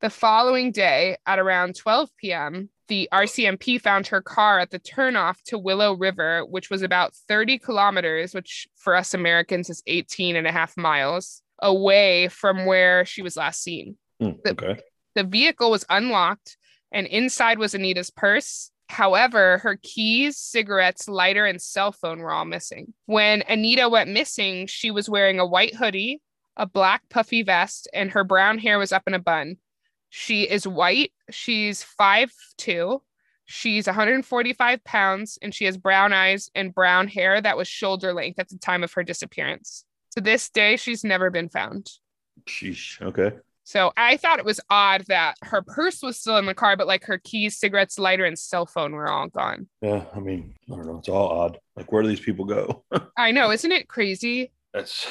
The following day at around twelve p.m., the R C M P found her car at the turnoff to Willow River, which was about thirty kilometers, which for us Americans is eighteen and a half miles away from where she was last seen. Mm, okay. The, the vehicle was unlocked and inside was Anita's purse. However, her keys, cigarettes, lighter, and cell phone were all missing. When Anita went missing, she was wearing a white hoodie, a black puffy vest, and her brown hair was up in a bun. She is white. She's five two. She's one hundred forty-five pounds, and she has brown eyes and brown hair that was shoulder length at the time of her disappearance. To this day, she's never been found. Sheesh. Okay. So I thought it was odd that her purse was still in the car, but like her keys, cigarettes, lighter, and cell phone were all gone. Yeah. I mean, I don't know. It's all odd. Like, where do these people go? I know. Isn't it crazy? That's,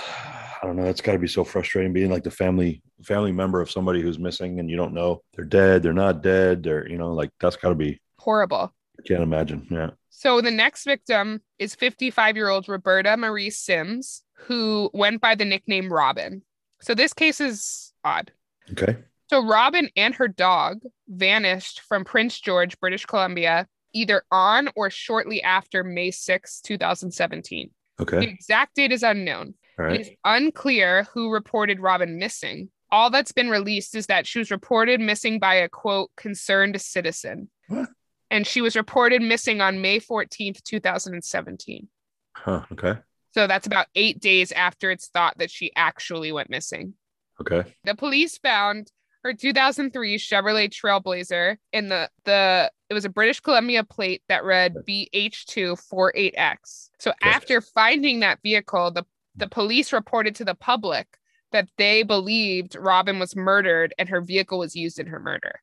I don't know. That's got to be so frustrating being like the family family member of somebody who's missing and you don't know they're dead. They're not dead. They're, you know, like that's got to be horrible. I can't imagine. Yeah. So the next victim is fifty-five-year-old Roberta Marie Sims, who went by the nickname Robin. So this case is odd. Okay. So Robin and her dog vanished from Prince George, British Columbia, either on or shortly after May sixth, twenty seventeen. Okay. The exact date is unknown. All right. It is unclear who reported Robin missing. All that's been released is that she was reported missing by a, quote, concerned citizen. What? And she was reported missing on May fourteenth, twenty seventeen. Huh, okay. So that's about eight days after it's thought that she actually went missing. Okay. The police found her two thousand three Chevrolet Trailblazer in the, the it was a British Columbia plate that read B H two four eight X. So after finding that vehicle, the, the police reported to the public that they believed Robin was murdered and her vehicle was used in her murder.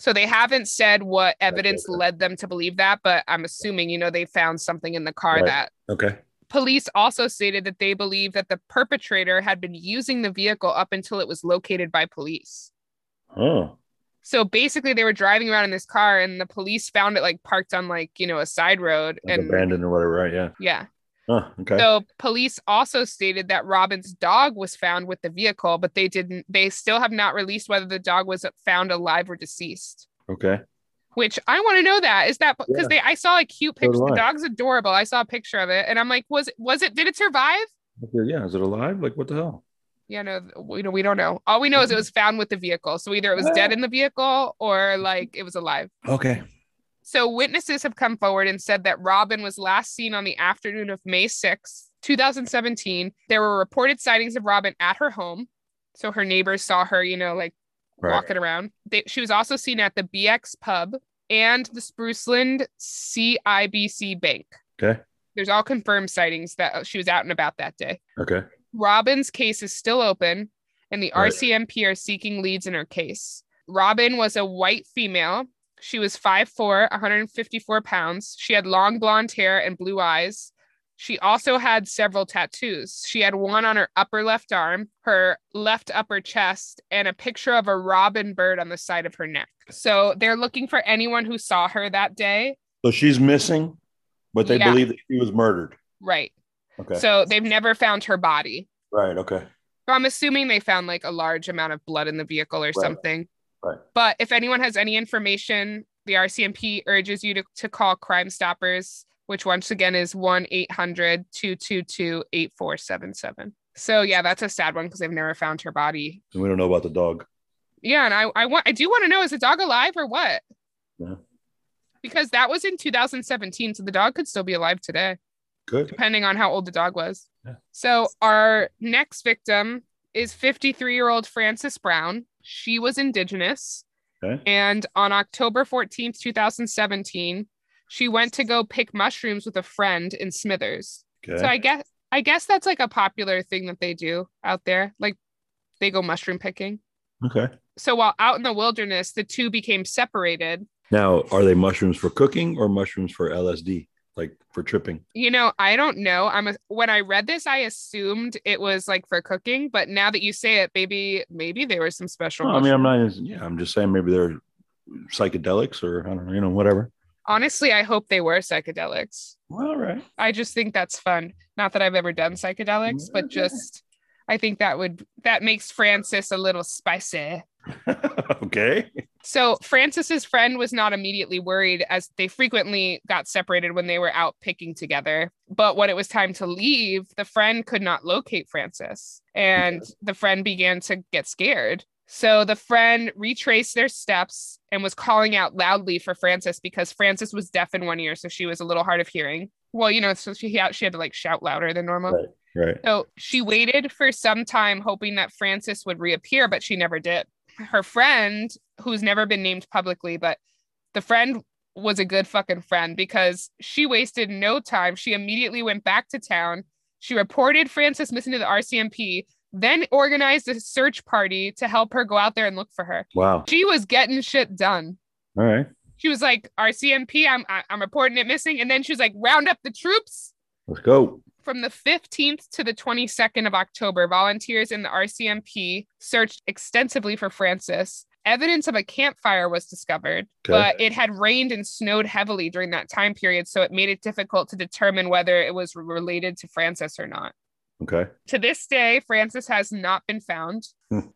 So they haven't said what evidence okay. led them to believe that, but I'm assuming, you know, they found something in the car right. that. Okay. Police also stated that they believe that the perpetrator had been using the vehicle up until it was located by police. Oh. So basically they were driving around in this car and the police found it like parked on like, you know, a side road. Like and abandoned or whatever, right? Yeah. Yeah. Oh, okay. So police also stated that Robin's dog was found with the vehicle, but they didn't, they still have not released whether the dog was found alive or deceased. Okay. Which I want to know that is that because yeah. they I saw a cute picture. So the dog's adorable. I saw a picture of it and I'm like, was it, was it, did it survive? Yeah. Is it alive? Like, what the hell? Yeah, no, we don't, we don't know. All we know is it was found with the vehicle. So either it was dead in the vehicle or like it was alive. Okay. So witnesses have come forward and said that Robin was last seen on the afternoon of May sixth, twenty seventeen. There were reported sightings of Robin at her home. So her neighbors saw her, you know, like right. walking around. They, she was also seen at the B X Pub and the Spruceland C I B C Bank. Okay. There's all confirmed sightings that she was out and about that day. Okay. Robin's case is still open and the right. R C M P are seeking leads in her case. Robin was a white female. She was five foot four, one hundred fifty-four pounds. She had long blonde hair and blue eyes. She also had several tattoos. She had one on her upper left arm, her left upper chest, and a picture of a robin bird on the side of her neck. So they're looking for anyone who saw her that day. So she's missing, but they yeah. believe that she was murdered. Right. Okay. So they've never found her body. Right. Okay. So I'm assuming they found like a large amount of blood in the vehicle or right. something. Right. But if anyone has any information, the R C M P urges you to, to call Crime Stoppers, which once again is one eight hundred, two two two, eight four seven seven. So yeah, that's a sad one because they've never found her body. And we don't know about the dog. Yeah. And I, I want, I do want to know, is the dog alive or what? Yeah. Because that was in two thousand seventeen. So the dog could still be alive today. Good. Depending on how old the dog was. Yeah. So our next victim is fifty-three-year-old Frances Brown. She was Indigenous. Okay. And on October fourteenth, twenty seventeen, she went to go pick mushrooms with a friend in Smithers. Okay. So I guess I guess that's like a popular thing that they do out there. Like they go mushroom picking. Okay. So while out in the wilderness, the two became separated. Now, are they mushrooms for cooking or mushrooms for L S D? Like for tripping? You know, I don't know. I'm a, when I read this, I assumed it was like for cooking, but now that you say it, maybe maybe there were some special. No, I mean, I'm not. Yeah, I'm just saying maybe they're psychedelics or I don't know, you know, whatever. Honestly, I hope they were psychedelics. Well, all right. I just think that's fun. Not that I've ever done psychedelics, but just I think that would that makes Frances a little spicy. Okay. So Frances's friend was not immediately worried as they frequently got separated when they were out picking together. But when it was time to leave, the friend could not locate Frances and okay. the friend began to get scared. So the friend retraced their steps and was calling out loudly for Frances because Frances was deaf in one ear. So she was a little hard of hearing. Well, you know, so she had, she had to like shout louder than normal. Right. Right. So she waited for some time, hoping that Frances would reappear, but she never did. Her friend, who's never been named publicly, but the friend was a good fucking friend because she wasted no time. She immediately went back to town. She reported Frances missing to the R C M P, then organized a search party to help her go out there and look for her. Wow. She was getting shit done. All right. She was like, R C M P, I'm, I'm reporting it missing. And then she was like, round up the troops. Let's go. From the fifteenth to the twenty-second of October, volunteers in the R C M P searched extensively for Frances. Evidence of a campfire was discovered, okay. but it had rained and snowed heavily during that time period, so it made it difficult to determine whether it was related to Frances or not. Okay. To this day, Frances has not been found.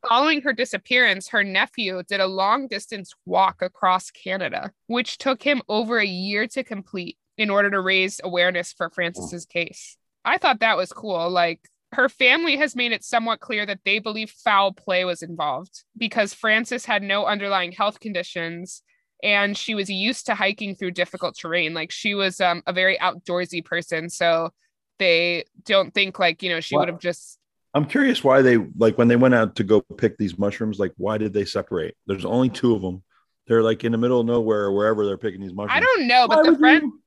Following her disappearance, her nephew did a long-distance walk across Canada, which took him over a year to complete in order to raise awareness for Frances's case. I thought that was cool. Like her family has made it somewhat clear that they believe foul play was involved because Frances had no underlying health conditions and she was used to hiking through difficult terrain. Like she was um, a very outdoorsy person. So they don't think like, you know, she wow. would have just. I'm curious why they like when they went out to go pick these mushrooms, like why did they separate? There's only two of them. They're like in the middle of nowhere, wherever they're picking these mushrooms. I don't know, but why the friend. You-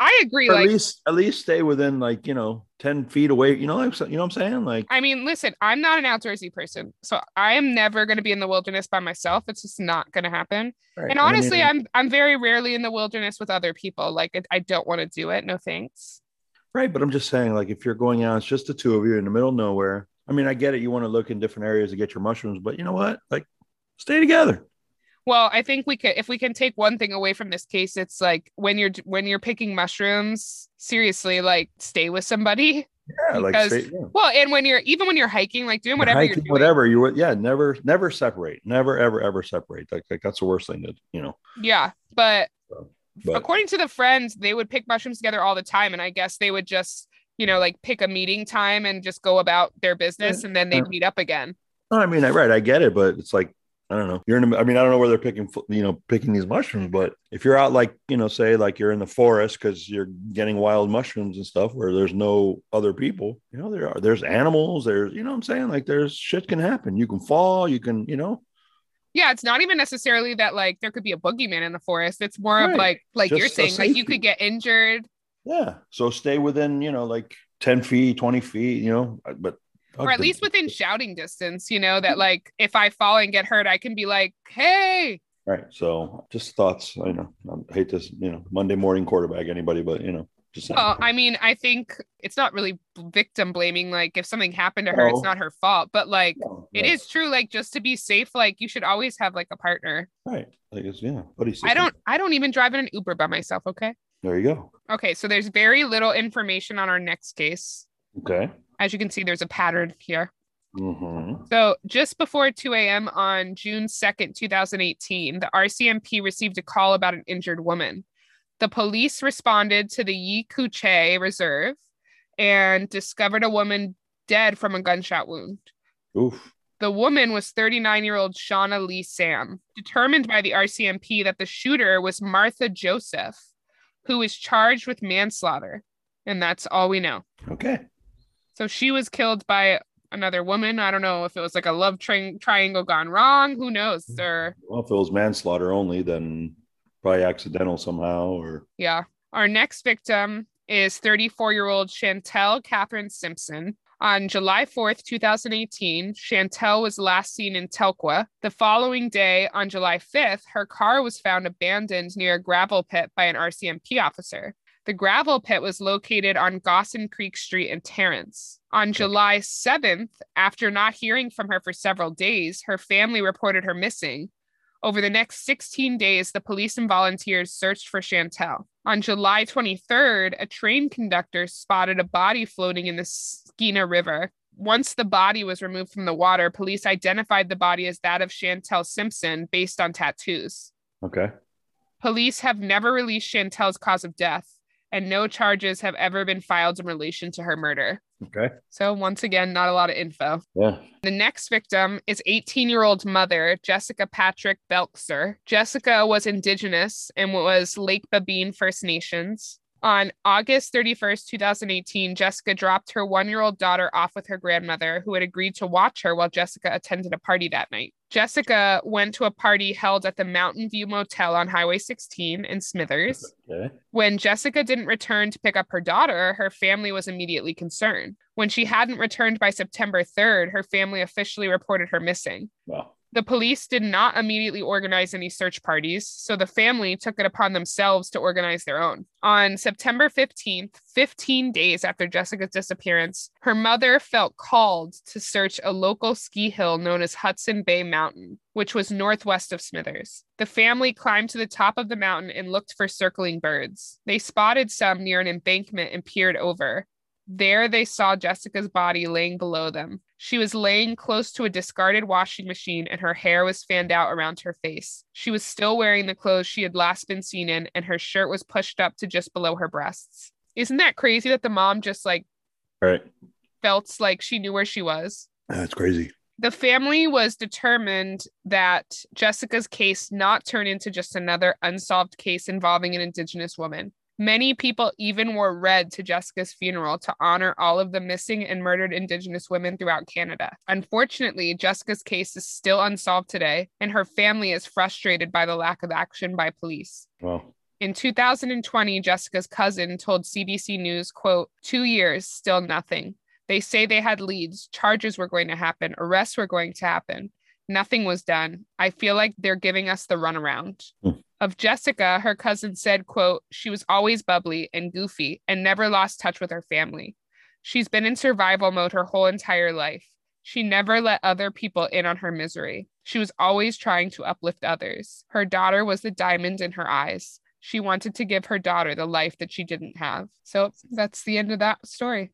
I agree. Or at like, least, at least stay within like, you know, ten feet away. You know, like, you know what I'm saying? Like, I mean, listen, I'm not an outdoorsy person, so I am never going to be in the wilderness by myself. It's just not going to happen. Right. And honestly, I mean, I'm, I'm very rarely in the wilderness with other people. Like, I don't want to do it. No, thanks. Right. But I'm just saying, like, if you're going out, it's just the two of you in the middle of nowhere. I mean, I get it. You want to look in different areas to get your mushrooms, but you know what? Like, stay together. Well, I think we could, if we can take one thing away from this case, it's like when you're when you're picking mushrooms, seriously, like stay with somebody. Yeah, because, like stay, yeah. Well, and when you're even when you're hiking, like doing whatever you're, hiking, you're doing, whatever you would, yeah, never, never separate, never, ever, ever separate. Like, like that's the worst thing to, you know. Yeah, but, so, but according to the friends, they would pick mushrooms together all the time, and I guess they would just, you know, like pick a meeting time and just go about their business, yeah, and then they'd yeah. meet up again. I mean, right, I get it, but it's like, I don't know. You're in. A, I mean, I don't know where they're picking, you know, picking these mushrooms. But if you're out, like, you know, say like you're in the forest because you're getting wild mushrooms and stuff, where there's no other people, you know, there are. There's animals. There's, you know, what I'm saying, like, there's shit can happen. You can fall. You can, you know. Yeah, it's not even necessarily that like there could be a boogeyman in the forest. It's more right. of like, like just you're saying, like you could get injured. Yeah. So stay within, you know, like ten feet, twenty feet, you know, but. Or at least within shouting distance, you know, that like if I fall and get hurt, I can be like, hey. Right. So just thoughts. I know I hate this, you know, Monday morning quarterback anybody, but, you know, just. Well, I mean, I think it's not really victim blaming. Like if something happened to her, no. it's not her fault. But like no, it right. is true. Like just to be safe, like you should always have like a partner. Right. I guess. Yeah. I don't I don't even drive in an Uber by myself. OK, there you go. OK, so there's very little information on our next case. OK. As you can see, there's a pattern here. Mm-hmm. So just before two a.m. on June second, twenty eighteen, the R C M P received a call about an injured woman. The police responded to the Yi Kuche Reserve and discovered a woman dead from a gunshot wound. Oof. The woman was thirty-nine-year-old Shauna Lee Sam, determined by the R C M P that the shooter was Martha Joseph, who is charged with manslaughter. And that's all we know. Okay. So she was killed by another woman. I don't know if it was like a love tri- triangle gone wrong. Who knows? Or well, if it was manslaughter only, then probably accidental somehow. Or yeah. Our next victim is thirty-four-year-old Chantel Catherine Simpson. On July fourth, twenty eighteen, Chantel was last seen in Telqua. The following day, on July fifth, her car was found abandoned near a gravel pit by an R C M P officer. The gravel pit was located on Gossan Creek Street in Terrence. On July seventh, after not hearing from her for several days, her family reported her missing. Over the next sixteen days, the police and volunteers searched for Chantel. On July twenty-third, a train conductor spotted a body floating in the Skeena River. Once the body was removed from the water, police identified the body as that of Chantel Simpson based on tattoos. Okay. Police have never released Chantel's cause of death, and no charges have ever been filed in relation to her murder. Okay. So once again, not a lot of info. Yeah. The next victim is eighteen-year-old mother, Jessica Patrick Belkser. Jessica was Indigenous and was Lake Babine First Nations. On August thirty-first, twenty eighteen, Jessica dropped her one-year-old daughter off with her grandmother, who had agreed to watch her while Jessica attended a party that night. Jessica went to a party held at the Mountain View Motel on Highway sixteen in Smithers. Okay. When Jessica didn't return to pick up her daughter, her family was immediately concerned. When she hadn't returned by September third, her family officially reported her missing. Wow. The police did not immediately organize any search parties, so the family took it upon themselves to organize their own. On September fifteenth, fifteen days after Jessica's disappearance, her mother felt called to search a local ski hill known as Hudson Bay Mountain, which was northwest of Smithers. The family climbed to the top of the mountain and looked for circling birds. They spotted some near an embankment and peered over. There they saw Jessica's body laying below them. She was laying close to a discarded washing machine and her hair was fanned out around her face. She was still wearing the clothes she had last been seen in, and her shirt was pushed up to just below her breasts. Isn't that crazy that the mom just like right. felt like she knew where she was? That's crazy. The family was determined that Jessica's case not turn into just another unsolved case involving an Indigenous woman. Many people even wore red to Jessica's funeral to honor all of the missing and murdered Indigenous women throughout Canada. Unfortunately, Jessica's case is still unsolved today, and her family is frustrated by the lack of action by police. Wow. In two thousand twenty, Jessica's cousin told C B C News, quote, two years, still nothing. They say they had leads. Charges were going to happen. Arrests were going to happen. Nothing was done. I feel like they're giving us the runaround. Mm. Of Jessica, her cousin said, quote, she was always bubbly and goofy and never lost touch with her family. She's been in survival mode her whole entire life. She never let other people in on her misery. She was always trying to uplift others. Her daughter was the diamond in her eyes. She wanted to give her daughter the life that she didn't have. So that's the end of that story.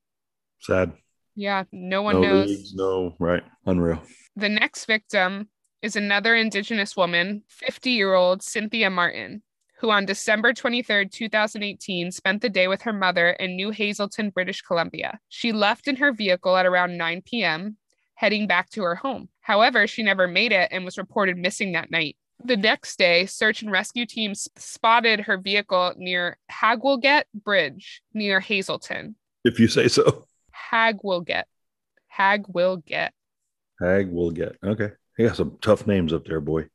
Sad. Yeah, no one no knows. Leads, no, right. Unreal. The next victim is another Indigenous woman, fifty-year-old Cynthia Martin, who on December twenty-third, two thousand eighteen, spent the day with her mother in New Hazleton, British Columbia. She left in her vehicle at around nine p.m., heading back to her home. However, she never made it and was reported missing that night. The next day, search and rescue teams spotted her vehicle near Hagwilget Bridge near Hazleton. If you say so. Hagwilget. Hagwilget. Hagwilget. Okay. You got some tough names up there, boy.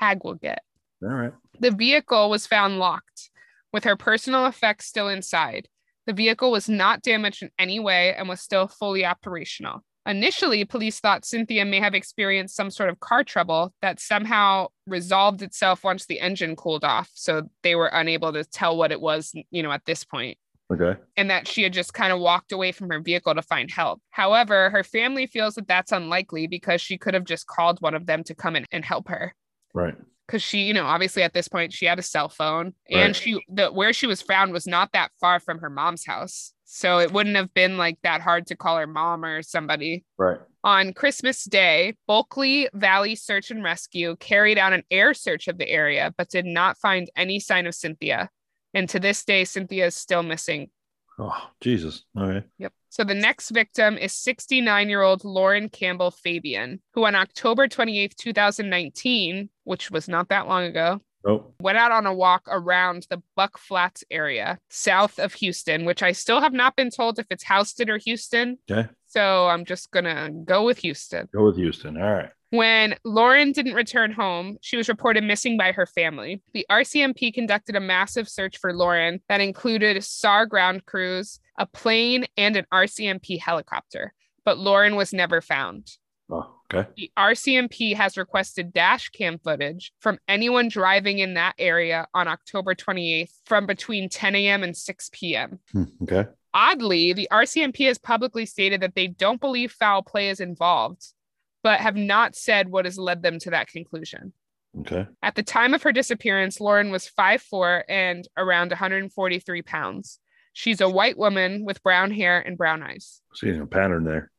Hagwilget. All right. The vehicle was found locked with her personal effects still inside. The vehicle was not damaged in any way and was still fully operational. Initially, police thought Cynthia may have experienced some sort of car trouble that somehow resolved itself once the engine cooled off. So they were unable to tell what it was, you know, at this point. Okay. And that she had just kind of walked away from her vehicle to find help. However, her family feels that that's unlikely because she could have just called one of them to come in and help her. Right. Because she, you know, obviously at this point she had a cell phone, and right. she the where she was found was not that far from her mom's house. So it wouldn't have been like that hard to call her mom or somebody. Right. On Christmas Day, Bulkley Valley Search and Rescue carried out an air search of the area, but did not find any sign of Cynthia. And to this day, Cynthia is still missing. Oh, Jesus. All right. Yep. So the next victim is sixty-nine-year-old Lauren Campbell Fabian, who on October twenty-eighth, two thousand nineteen, which was not that long ago, nope. went out on a walk around the Buck Flats area south of Houston, which I still have not been told if it's Houston or Houston. Okay. So I'm just going to go with Houston. Go with Houston. All right. When Lauren didn't return home, she was reported missing by her family. The R C M P conducted a massive search for Lauren that included S A R ground crews, a plane, and an R C M P helicopter, but Lauren was never found. Oh, okay. The R C M P has requested dash cam footage from anyone driving in that area on October twenty-eighth from between ten a.m. and six p.m. Okay. Oddly, the R C M P has publicly stated that they don't believe foul play is involved, but have not said what has led them to that conclusion. Okay. At the time of her disappearance, Lauren was five foot four and around one hundred forty-three pounds. She's a white woman with brown hair and brown eyes. Seeing a pattern there.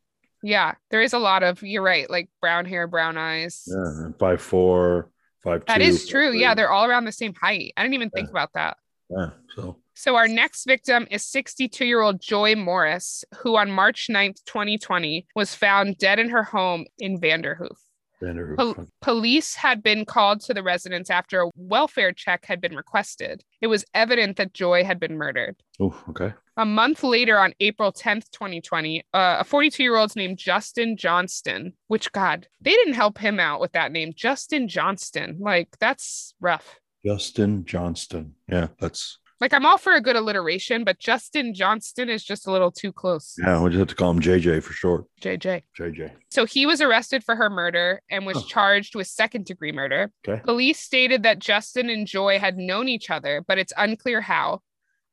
Yeah, there is a lot of, you're right, like brown hair, brown eyes. Yeah, five foot four, five foot two. That is true. five foot three. Yeah, they're all around the same height. I didn't even yeah. think about that. Yeah, so. So our next victim is sixty-two-year-old Joy Morris, who on March ninth, twenty twenty, was found dead in her home in Vanderhoof. Vanderhoof. Po- police had been called to the residence after a welfare check had been requested. It was evident that Joy had been murdered. Oh, okay. A month later, on April tenth, twenty twenty, uh, a forty-two-year-old named Justin Johnston, which, God, they didn't help him out with that name. Justin Johnston. Like, that's rough. Justin Johnston. Yeah, that's... Like, I'm all for a good alliteration, but Justin Johnston is just a little too close. Yeah, we just have to call him J J for short. J J. J J. So he was arrested for her murder and was oh. charged with second-degree murder. Okay. Police stated that Justin and Joy had known each other, but it's unclear how.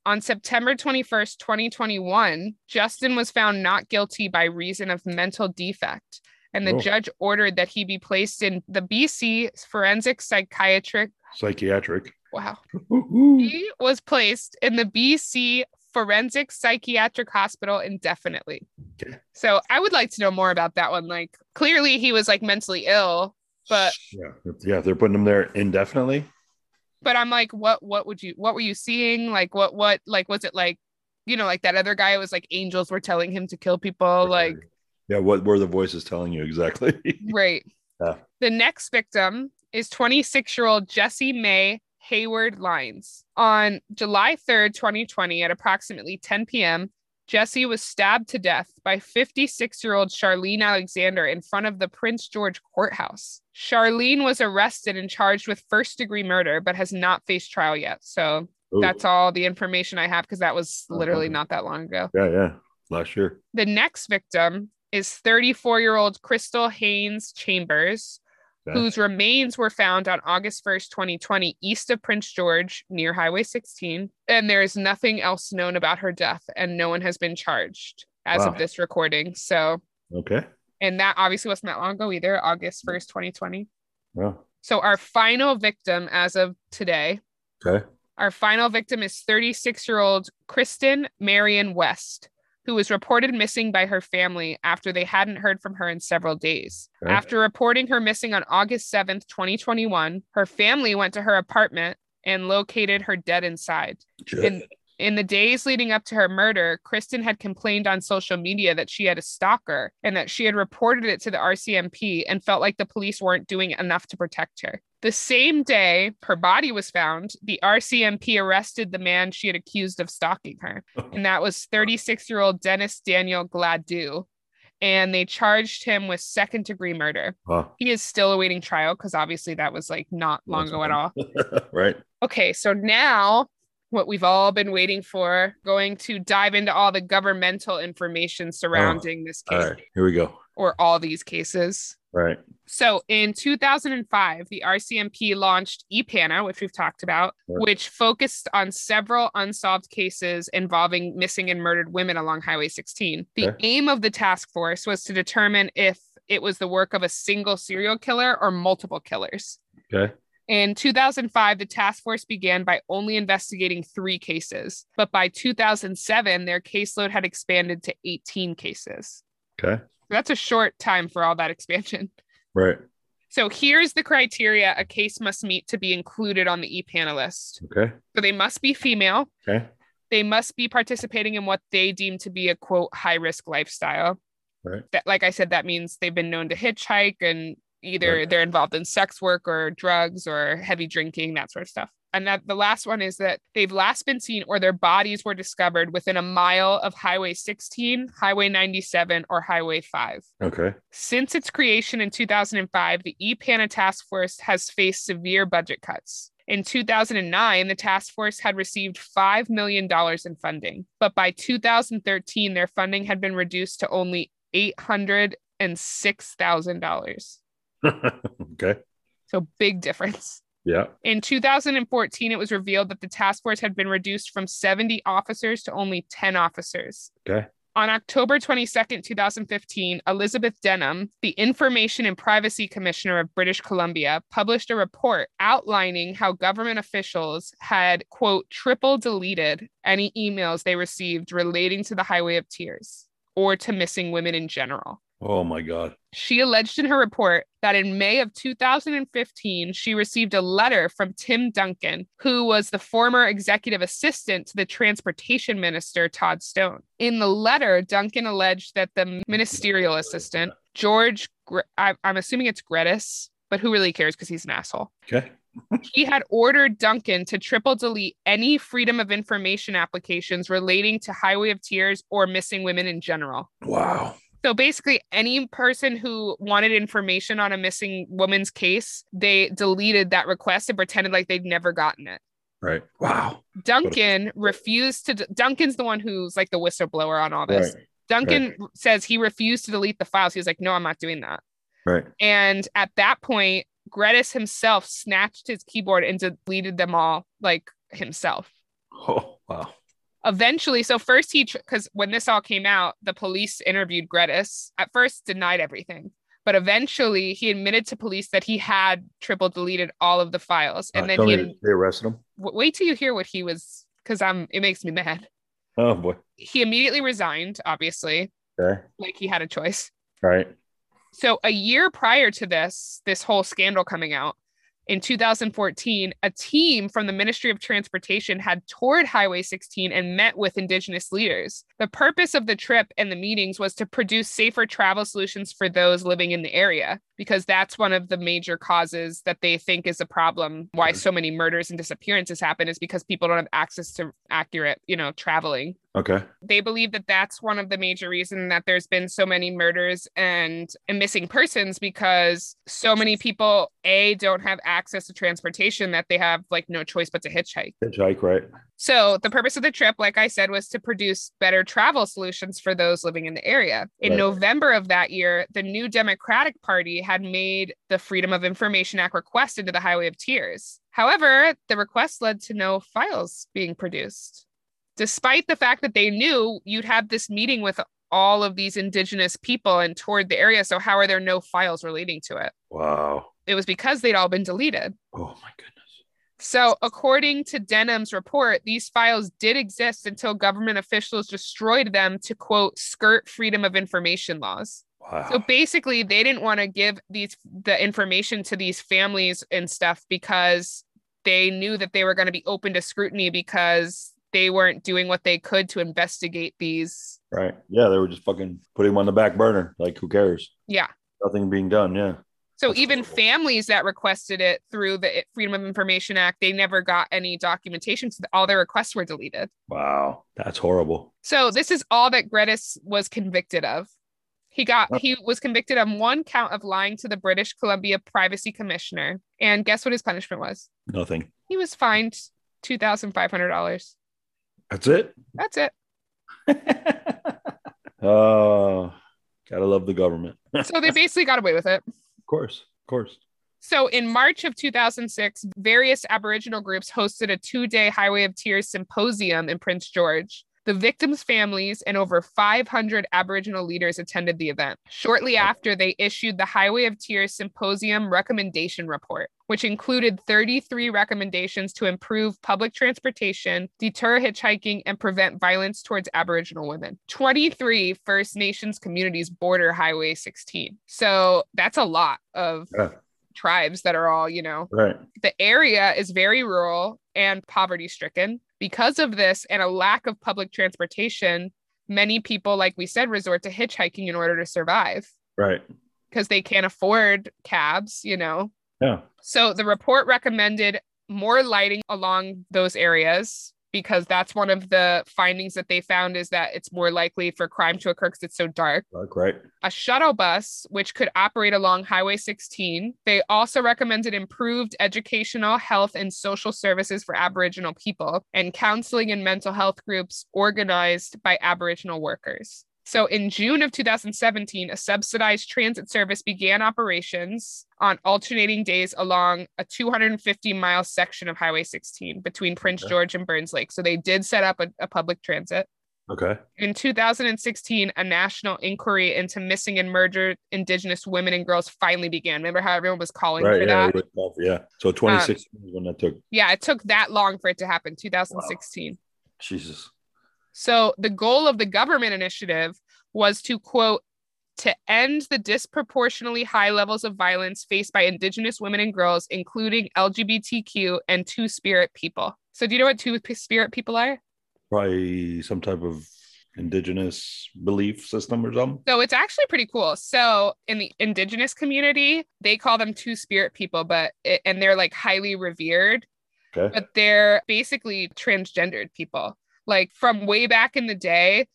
On September twenty-first, twenty twenty-one, Justin was found not guilty by reason of mental defect, and the oh. judge ordered that he be placed in the B C Forensic Psychiatric... Psychiatric. Wow. He was placed in the B C Forensic Psychiatric Hospital indefinitely. Okay. So I would like to know more about that one. Like, clearly he was like mentally ill, but yeah, yeah, they're putting him there indefinitely. But I'm like, what? What would you? What were you seeing? Like, what? What? Like, was it like, you know, like that other guy was like angels were telling him to kill people? Right. Like, yeah, what were the voices telling you exactly? Right. Yeah. The next victim is twenty-six-year-old Jesse May Hayward Lines. On July third, twenty twenty, at approximately ten p.m., Jesse was stabbed to death by fifty-six-year-old Charlene Alexander in front of the Prince George courthouse. Charlene was arrested and charged with first-degree murder, but has not faced trial yet. So Ooh. That's all the information I have, because that was literally uh-huh. not that long ago. Yeah, yeah. Last year. The next victim is thirty-four-year-old Crystal Haynes Chambers, okay. whose remains were found on August first, twenty twenty, east of Prince George near Highway sixteen. And there is nothing else known about her death, and no one has been charged as wow. of this recording. So, okay. And that obviously wasn't that long ago either, August first, twenty twenty. Yeah. So our final victim as of today. Okay. Our final victim is thirty-six-year-old Kristen Marion West, who was reported missing by her family after they hadn't heard from her in several days. Okay. After reporting her missing on August seventh, twenty twenty-one, her family went to her apartment and located her dead inside. Sure. In, in the days leading up to her murder, Kristen had complained on social media that she had a stalker and that she had reported it to the R C M P and felt like the police weren't doing enough to protect her. The same day her body was found, the R C M P arrested the man she had accused of stalking her. And that was thirty-six-year-old Dennis Daniel Gladue. And they charged him with second-degree murder. Huh. He is still awaiting trial, because obviously that was like not long ago at all. Right. Okay, so now what we've all been waiting for, going to dive into all the governmental information surrounding oh. this case. All right, here we go. Or all these cases. Right. So in two thousand five, the R C M P launched E PANA, which we've talked about, right. which focused on several unsolved cases involving missing and murdered women along Highway sixteen. The okay. aim of the task force was to determine if it was the work of a single serial killer or multiple killers. Okay. In two thousand five, the task force began by only investigating three cases, but by two thousand seven, their caseload had expanded to eighteen cases. Okay. That's a short time for all that expansion. Right. So here's the criteria a case must meet to be included on the E PANA list. Okay. So they must be female. Okay. They must be participating in what they deem to be a, quote, high-risk lifestyle. Right. That, like I said, that means they've been known to hitchhike, and either right. they're involved in sex work or drugs or heavy drinking, that sort of stuff. And that the last one is that they've last been seen or their bodies were discovered within a mile of Highway sixteen, Highway ninety-seven, or Highway five. Okay. Since its creation in two thousand five, the E PANA task force has faced severe budget cuts. In two thousand nine, the task force had received five million dollars in funding, but by two thousand thirteen, their funding had been reduced to only eight hundred six thousand dollars. Okay. So big difference. Yeah. In two thousand fourteen, it was revealed that the task force had been reduced from seventy officers to only ten officers. Okay. On October twenty-second, twenty fifteen, Elizabeth Denham, the Information and Privacy Commissioner of British Columbia, published a report outlining how government officials had, quote, triple deleted any emails they received relating to the Highway of Tears or to missing women in general. Oh, my God. She alleged in her report that in May of two thousand fifteen, she received a letter from Tim Duncan, who was the former executive assistant to the transportation minister, Todd Stone. In the letter, Duncan alleged that the ministerial assistant, George, Gre- I- I'm assuming it's Grettis, but who really cares because he's an asshole. Okay. He had ordered Duncan to triple delete any Freedom of Information applications relating to Highway of Tears or missing women in general. Wow. So basically, any person who wanted information on a missing woman's case, they deleted that request and pretended like they'd never gotten it. Right. Wow. Duncan refused to. De- Duncan's the one who's like the whistleblower on all this. Right. Duncan right. says he refused to delete the files. He was like, no, I'm not doing that. Right. And at that point, Grettis himself snatched his keyboard and deleted them all, like himself. Oh, wow. Eventually, so first he, because when this all came out, the police interviewed Grettis, at first denied everything, but eventually he admitted to police that he had triple deleted all of the files. And uh, then he, they arrested him. Wait till you hear what he was, because I'm, it makes me mad. Oh boy. He immediately resigned, obviously. Okay. Like he had a choice. Right. So a year prior to this, this whole scandal coming out, in two thousand fourteen, a team from the Ministry of Transportation had toured Highway sixteen and met with Indigenous leaders. The purpose of the trip and the meetings was to produce safer travel solutions for those living in the area. because that's one of the major causes that they think is a problem. Why so many murders and disappearances happen is because people don't have access to accurate, you know, traveling. Okay. They believe that that's one of the major reasons that there's been so many murders and, and missing persons, because so many people, A, don't have access to transportation that they have like no choice but to hitchhike. Hitchhike, right. So the purpose of the trip, like I said, was to produce better travel solutions for those living in the area. In right. November of that year, the New Democratic Party had made the Freedom of Information Act request into the Highway of Tears. However, the request led to no files being produced. Despite the fact that they knew you'd have this meeting with all of these indigenous people and toured the area, so how are there no files relating to it? Wow. It was because they'd all been deleted. Oh my goodness. So according to Denham's report, these files did exist until government officials destroyed them to, quote, skirt freedom of information laws. Wow. So basically, they didn't want to give these the information to these families and stuff because they knew that they were going to be open to scrutiny because they weren't doing what they could to investigate these. Right. Yeah, they were just fucking putting them on the back burner. Like, who cares? Yeah. Nothing being done. Yeah. So That's even horrible. Families that requested it through the Freedom of Information Act, they never got any documentation. So all their requests were deleted. Wow. That's horrible. So this is all that Gredis was convicted of. He got he was convicted on one count of lying to the British Columbia Privacy Commissioner. And guess what his punishment was? Nothing. He was fined two thousand five hundred dollars. That's it? That's it. Oh, uh, gotta love the government. So they basically got away with it. Of course, of course. So in March of two thousand six, various Aboriginal groups hosted a two-day Highway of Tears symposium in Prince George. The victims' families and over five hundred Aboriginal leaders attended the event. Shortly after, they issued the Highway of Tears Symposium Recommendation Report, which included thirty-three recommendations to improve public transportation, deter hitchhiking, and prevent violence towards Aboriginal women. twenty-three First Nations communities border Highway sixteen. So that's a lot of yeah. tribes that are all, you know. Right. The area is very rural and poverty-stricken. Because of this and a lack of public transportation, many people, like we said, resort to hitchhiking in order to survive. Right. Because they can't afford cabs, you know. Yeah. So the report recommended more lighting along those areas because that's one of the findings that they found is that it's more likely for crime to occur because it's so dark. Dark, right. A shuttle bus, which could operate along Highway sixteen. They also recommended improved educational, health, and social services for Aboriginal people and counseling and mental health groups organized by Aboriginal workers. So in June of two thousand seventeen, a subsidized transit service began operations on alternating days along a two hundred fifty mile section of Highway sixteen between Prince okay. George and Burns Lake. So they did set up a, a public transit. Okay. In two thousand sixteen, a national inquiry into missing and murdered Indigenous women and girls finally began. Remember how everyone was calling right, for yeah, that? Right, yeah. So twenty sixteen um, is when that took. Yeah, it took that long for it to happen, two thousand sixteen. Wow. Jesus. So the goal of the government initiative was to, quote, to end the disproportionately high levels of violence faced by Indigenous women and girls, including L G B T Q and Two-Spirit people. So do you know what Two-Spirit people are? Probably some type of Indigenous belief system or something. So it's actually pretty cool. So in the Indigenous community, they call them Two-Spirit people, but it, and they're like highly revered, okay. but they're basically transgendered people. Like from way back in the day,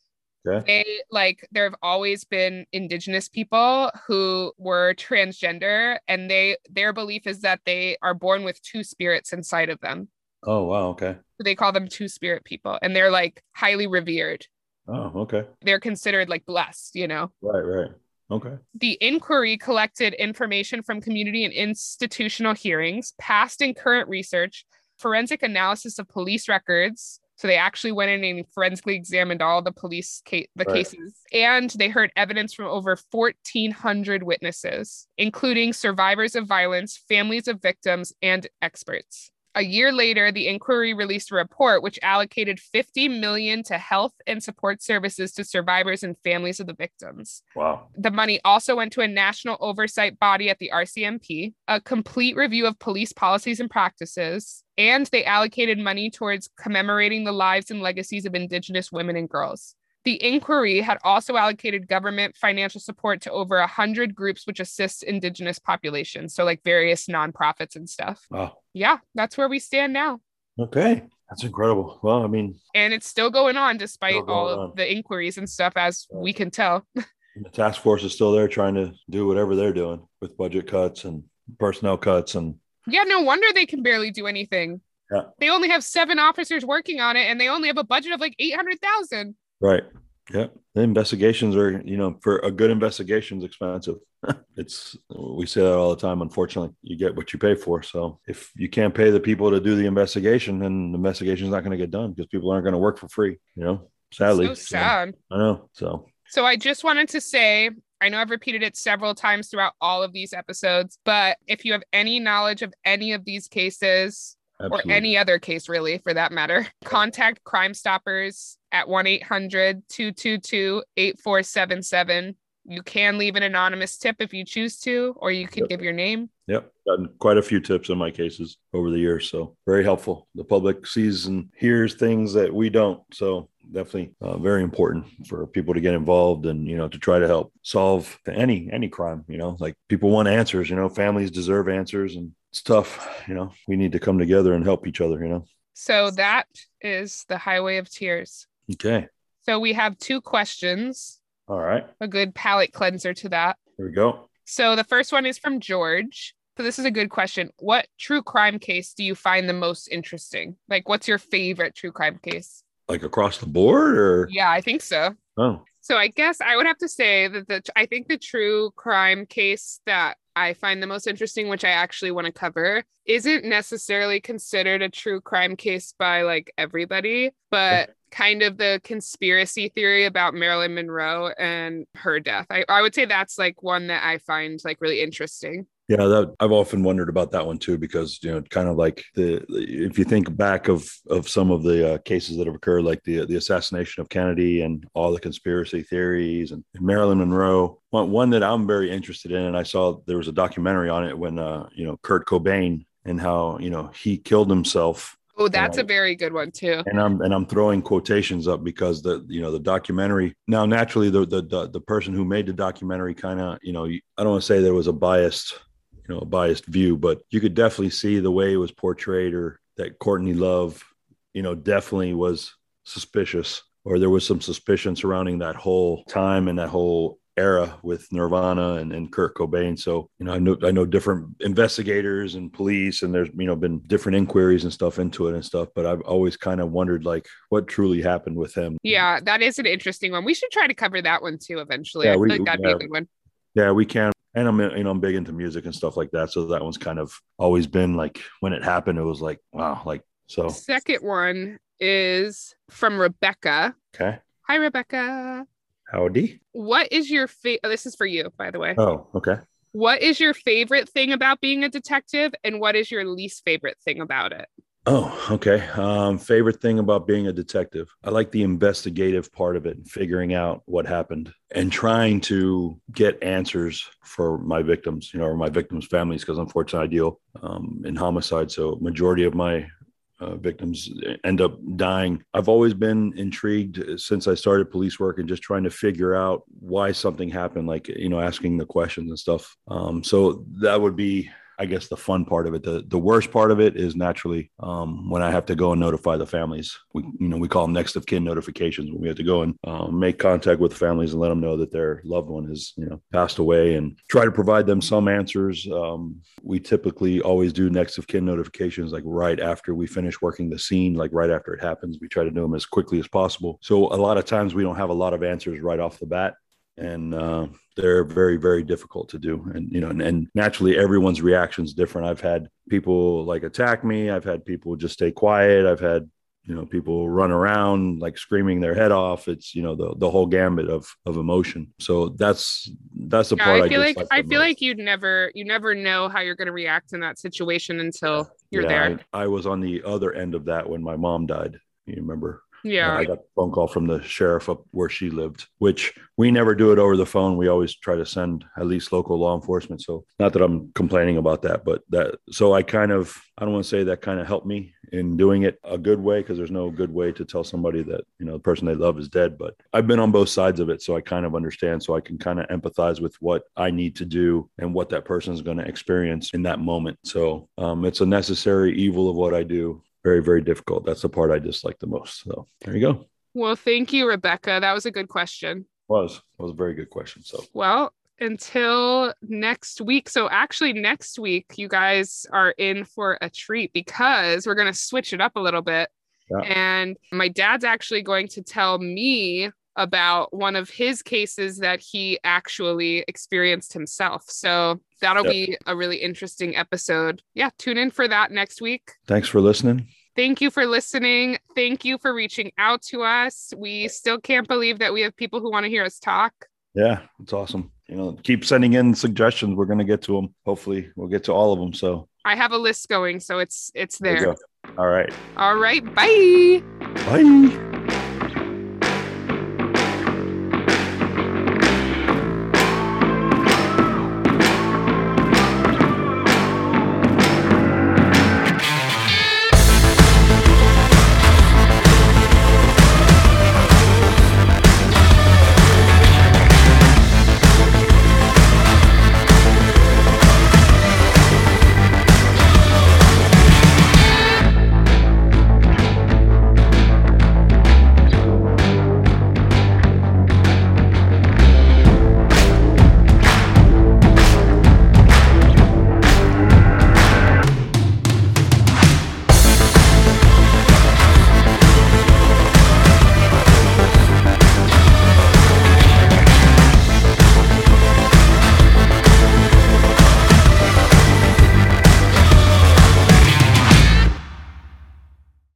okay. they like there have always been Indigenous people who were transgender, and they their belief is that they are born with two spirits inside of them. Oh, wow. Okay. They call them Two-Spirit people, and they're like highly revered. Oh, okay. They're considered like blessed, you know? Right, right. Okay. The inquiry collected information from community and institutional hearings, past and current research, forensic analysis of police records. So they actually went in and forensically examined all the police case, the right. cases, and they heard evidence from over fourteen hundred witnesses, including survivors of violence, families of victims, and experts. A year later, the inquiry released a report which allocated fifty million dollars to health and support services to survivors and families of the victims. Wow. The money also went to a national oversight body at the R C M P, a complete review of police policies and practices, and they allocated money towards commemorating the lives and legacies of Indigenous women and girls. The inquiry had also allocated government financial support to over one hundred groups which assist Indigenous populations. So like various nonprofits and stuff. Oh, yeah, that's where we stand now. Okay, that's incredible. Well, I mean. And it's still going on despite all of the inquiries and stuff, as we can tell. The task force is still there trying to do whatever they're doing with budget cuts and personnel cuts. And yeah, no wonder they can barely do anything. Yeah. They only have seven officers working on it and they only have a budget of like eight hundred thousand dollars. Right. Yeah. The investigations are, you know, for a good investigation's expensive. It's, we say that all the time. Unfortunately, you get what you pay for. So if you can't pay the people to do the investigation, then the investigation's not going to get done because people aren't going to work for free, you know, sadly. So sad. So, I know. So. So I just wanted to say, I know I've repeated it several times throughout all of these episodes, but if you have any knowledge of any of these cases, Absolutely. Or any other case, really, for that matter, contact Crime Stoppers at one eight hundred two two two eight four seven seven. You can leave an anonymous tip if you choose to, or you could yep. give your name. Yep. Gotten quite a few tips in my cases over the years. So very helpful. The public sees and hears things that we don't. So definitely uh, very important for people to get involved and, you know, to try to help solve any, any crime, you know, like people want answers, you know, families deserve answers and it's tough. You know, we need to come together and help each other, you know? So that is the Highway of Tears. Okay. So we have two questions. All right. A good palate cleanser to that. There we go. So the first one is from George. So this is a good question. What true crime case do you find the most interesting? Like, what's your favorite true crime case? Like across the board or? Yeah, I think so. Oh. So I guess I would have to say that the, I think the true crime case that I find the most interesting, which I actually want to cover, isn't necessarily considered a true crime case by like everybody, but kind of the conspiracy theory about Marilyn Monroe and her death. I, I would say that's like one that I find like really interesting. Yeah, that, I've often wondered about that one too, because, you know, kind of like the, if you think back of, of some of the uh, cases that have occurred, like the the assassination of Kennedy and all the conspiracy theories and Marilyn Monroe, one, one that I'm very interested in. And I saw there was a documentary on it when, uh, you know, Kurt Cobain and how, you know, he killed himself. Oh, that's and, a very good one too. And I'm and I'm throwing quotations up because the you know the documentary. Now, naturally, the the the, the person who made the documentary kind of you know I don't want to say there was a biased you know a biased view, but you could definitely see the way it was portrayed, or that Courtney Love you know definitely was suspicious, or there was some suspicion surrounding that whole time and that whole era with Nirvana and, and Kurt Cobain. So, you know, I know, I know different investigators and police, and there's, you know, been different inquiries and stuff into it and stuff, but I've always kind of wondered like what truly happened with him. Yeah. That is an interesting one. We should try to cover that one too, eventually. Yeah, I we, feel like that'd yeah, be a good one. Yeah, we can. And I'm, you know, I'm big into music and stuff like that. So that one's kind of always been like, when it happened, it was like, wow. Like, so. Second one is from Rebecca. Okay. Hi, Rebecca. Howdy. What is your favorite? Oh, this is for you, by the way. Oh, okay. What is your favorite thing about being a detective, and what is your least favorite thing about it? Oh, okay. Um, favorite thing about being a detective. I like the investigative part of it and figuring out what happened and trying to get answers for my victims, you know, or my victims' families, because unfortunately I deal um, in homicide. So majority of my Uh, victims end up dying. I've always been intrigued since I started police work and just trying to figure out why something happened, like, you know, asking the questions and stuff. Um, so that would be, I guess, the fun part of it. The the worst part of it is naturally um, when I have to go and notify the families. We, you know, we call them next of kin notifications, when we have to go and uh, make contact with the families and let them know that their loved one has, you know, passed away, and try to provide them some answers. Um, we typically always do next of kin notifications like right after we finish working the scene, like right after it happens. We try to do them as quickly as possible. So a lot of times we don't have a lot of answers right off the bat. And uh, they're very, very difficult to do. And, you know, and, and naturally, everyone's reaction is different. I've had people like attack me. I've had people just stay quiet. I've had, you know, people run around like screaming their head off. It's, you know, the, the whole gambit of of emotion. So that's that's the yeah, part I feel I like. I feel most. like you'd never you never know how you're going to react in that situation until you're yeah, there. I, I was on the other end of that when my mom died. You remember? Yeah, I got a phone call from the sheriff up where she lived, which we never do it over the phone. We always try to send at least local law enforcement. So not that I'm complaining about that, but that, so I kind of, I don't want to say that kind of helped me in doing it a good way, because there's no good way to tell somebody that, you know, the person they love is dead. But I've been on both sides of it, so I kind of understand. So I can kind of empathize with what I need to do and what that person is going to experience in that moment. So um, it's a necessary evil of what I do. Very, very difficult. That's the part I dislike the most. So there you go. Well, thank you, Rebecca. That was a good question. Was was a very good question. So well, until next week. So actually, next week you guys are in for a treat, because we're going to switch it up a little bit. Yeah. And my dad's actually going to tell me about one of his cases that he actually experienced himself. So that'll yep. be a really interesting episode. Yeah, tune in for that next week. Thanks for listening. Thank you for listening. Thank you for reaching out to us. We still can't believe that we have people who want to hear us talk. Yeah, it's awesome. You know, keep sending in suggestions. We're going to get to them. Hopefully we'll get to all of them. So I have a list going, so it's, it's there. There you go. All right. All right. Bye. Bye.